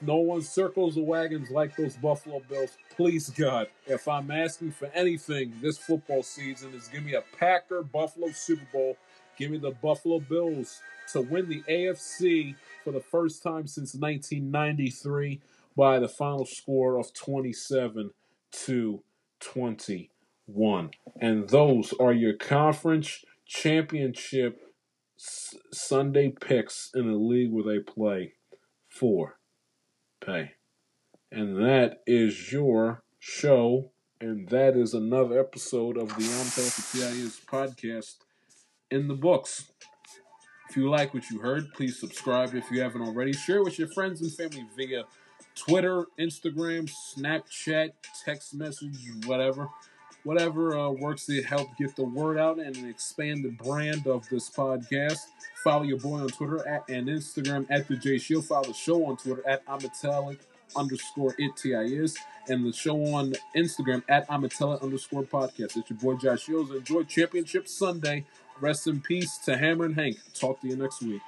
No one circles the wagons like those Buffalo Bills. Please, God, if I'm asking for anything this football season is give me a Packer-Buffalo Super Bowl. Give me the Buffalo Bills to win the A F C for the first time since nineteen ninety-three by the final score of twenty-seven to twenty-one. And those are your conference championship s- Sunday picks in a league where they play for pay. And that is your show, and that is another episode of the Unpacked P I S podcast in the books. If you like what you heard, please subscribe if you haven't already. Share with your friends and family via Twitter, Instagram, Snapchat, text message, whatever. Whatever uh, works to help get the word out and expand the brand of this podcast. Follow your boy on Twitter at, and Instagram at the J Shield. Follow the show on Twitter at imetallic underscore it T I S, and the show on Instagram at imetallic underscore podcast. It's your boy Josh Shields. Enjoy Championship Sunday. Rest in peace to Hammer and Hank. Talk to you next week.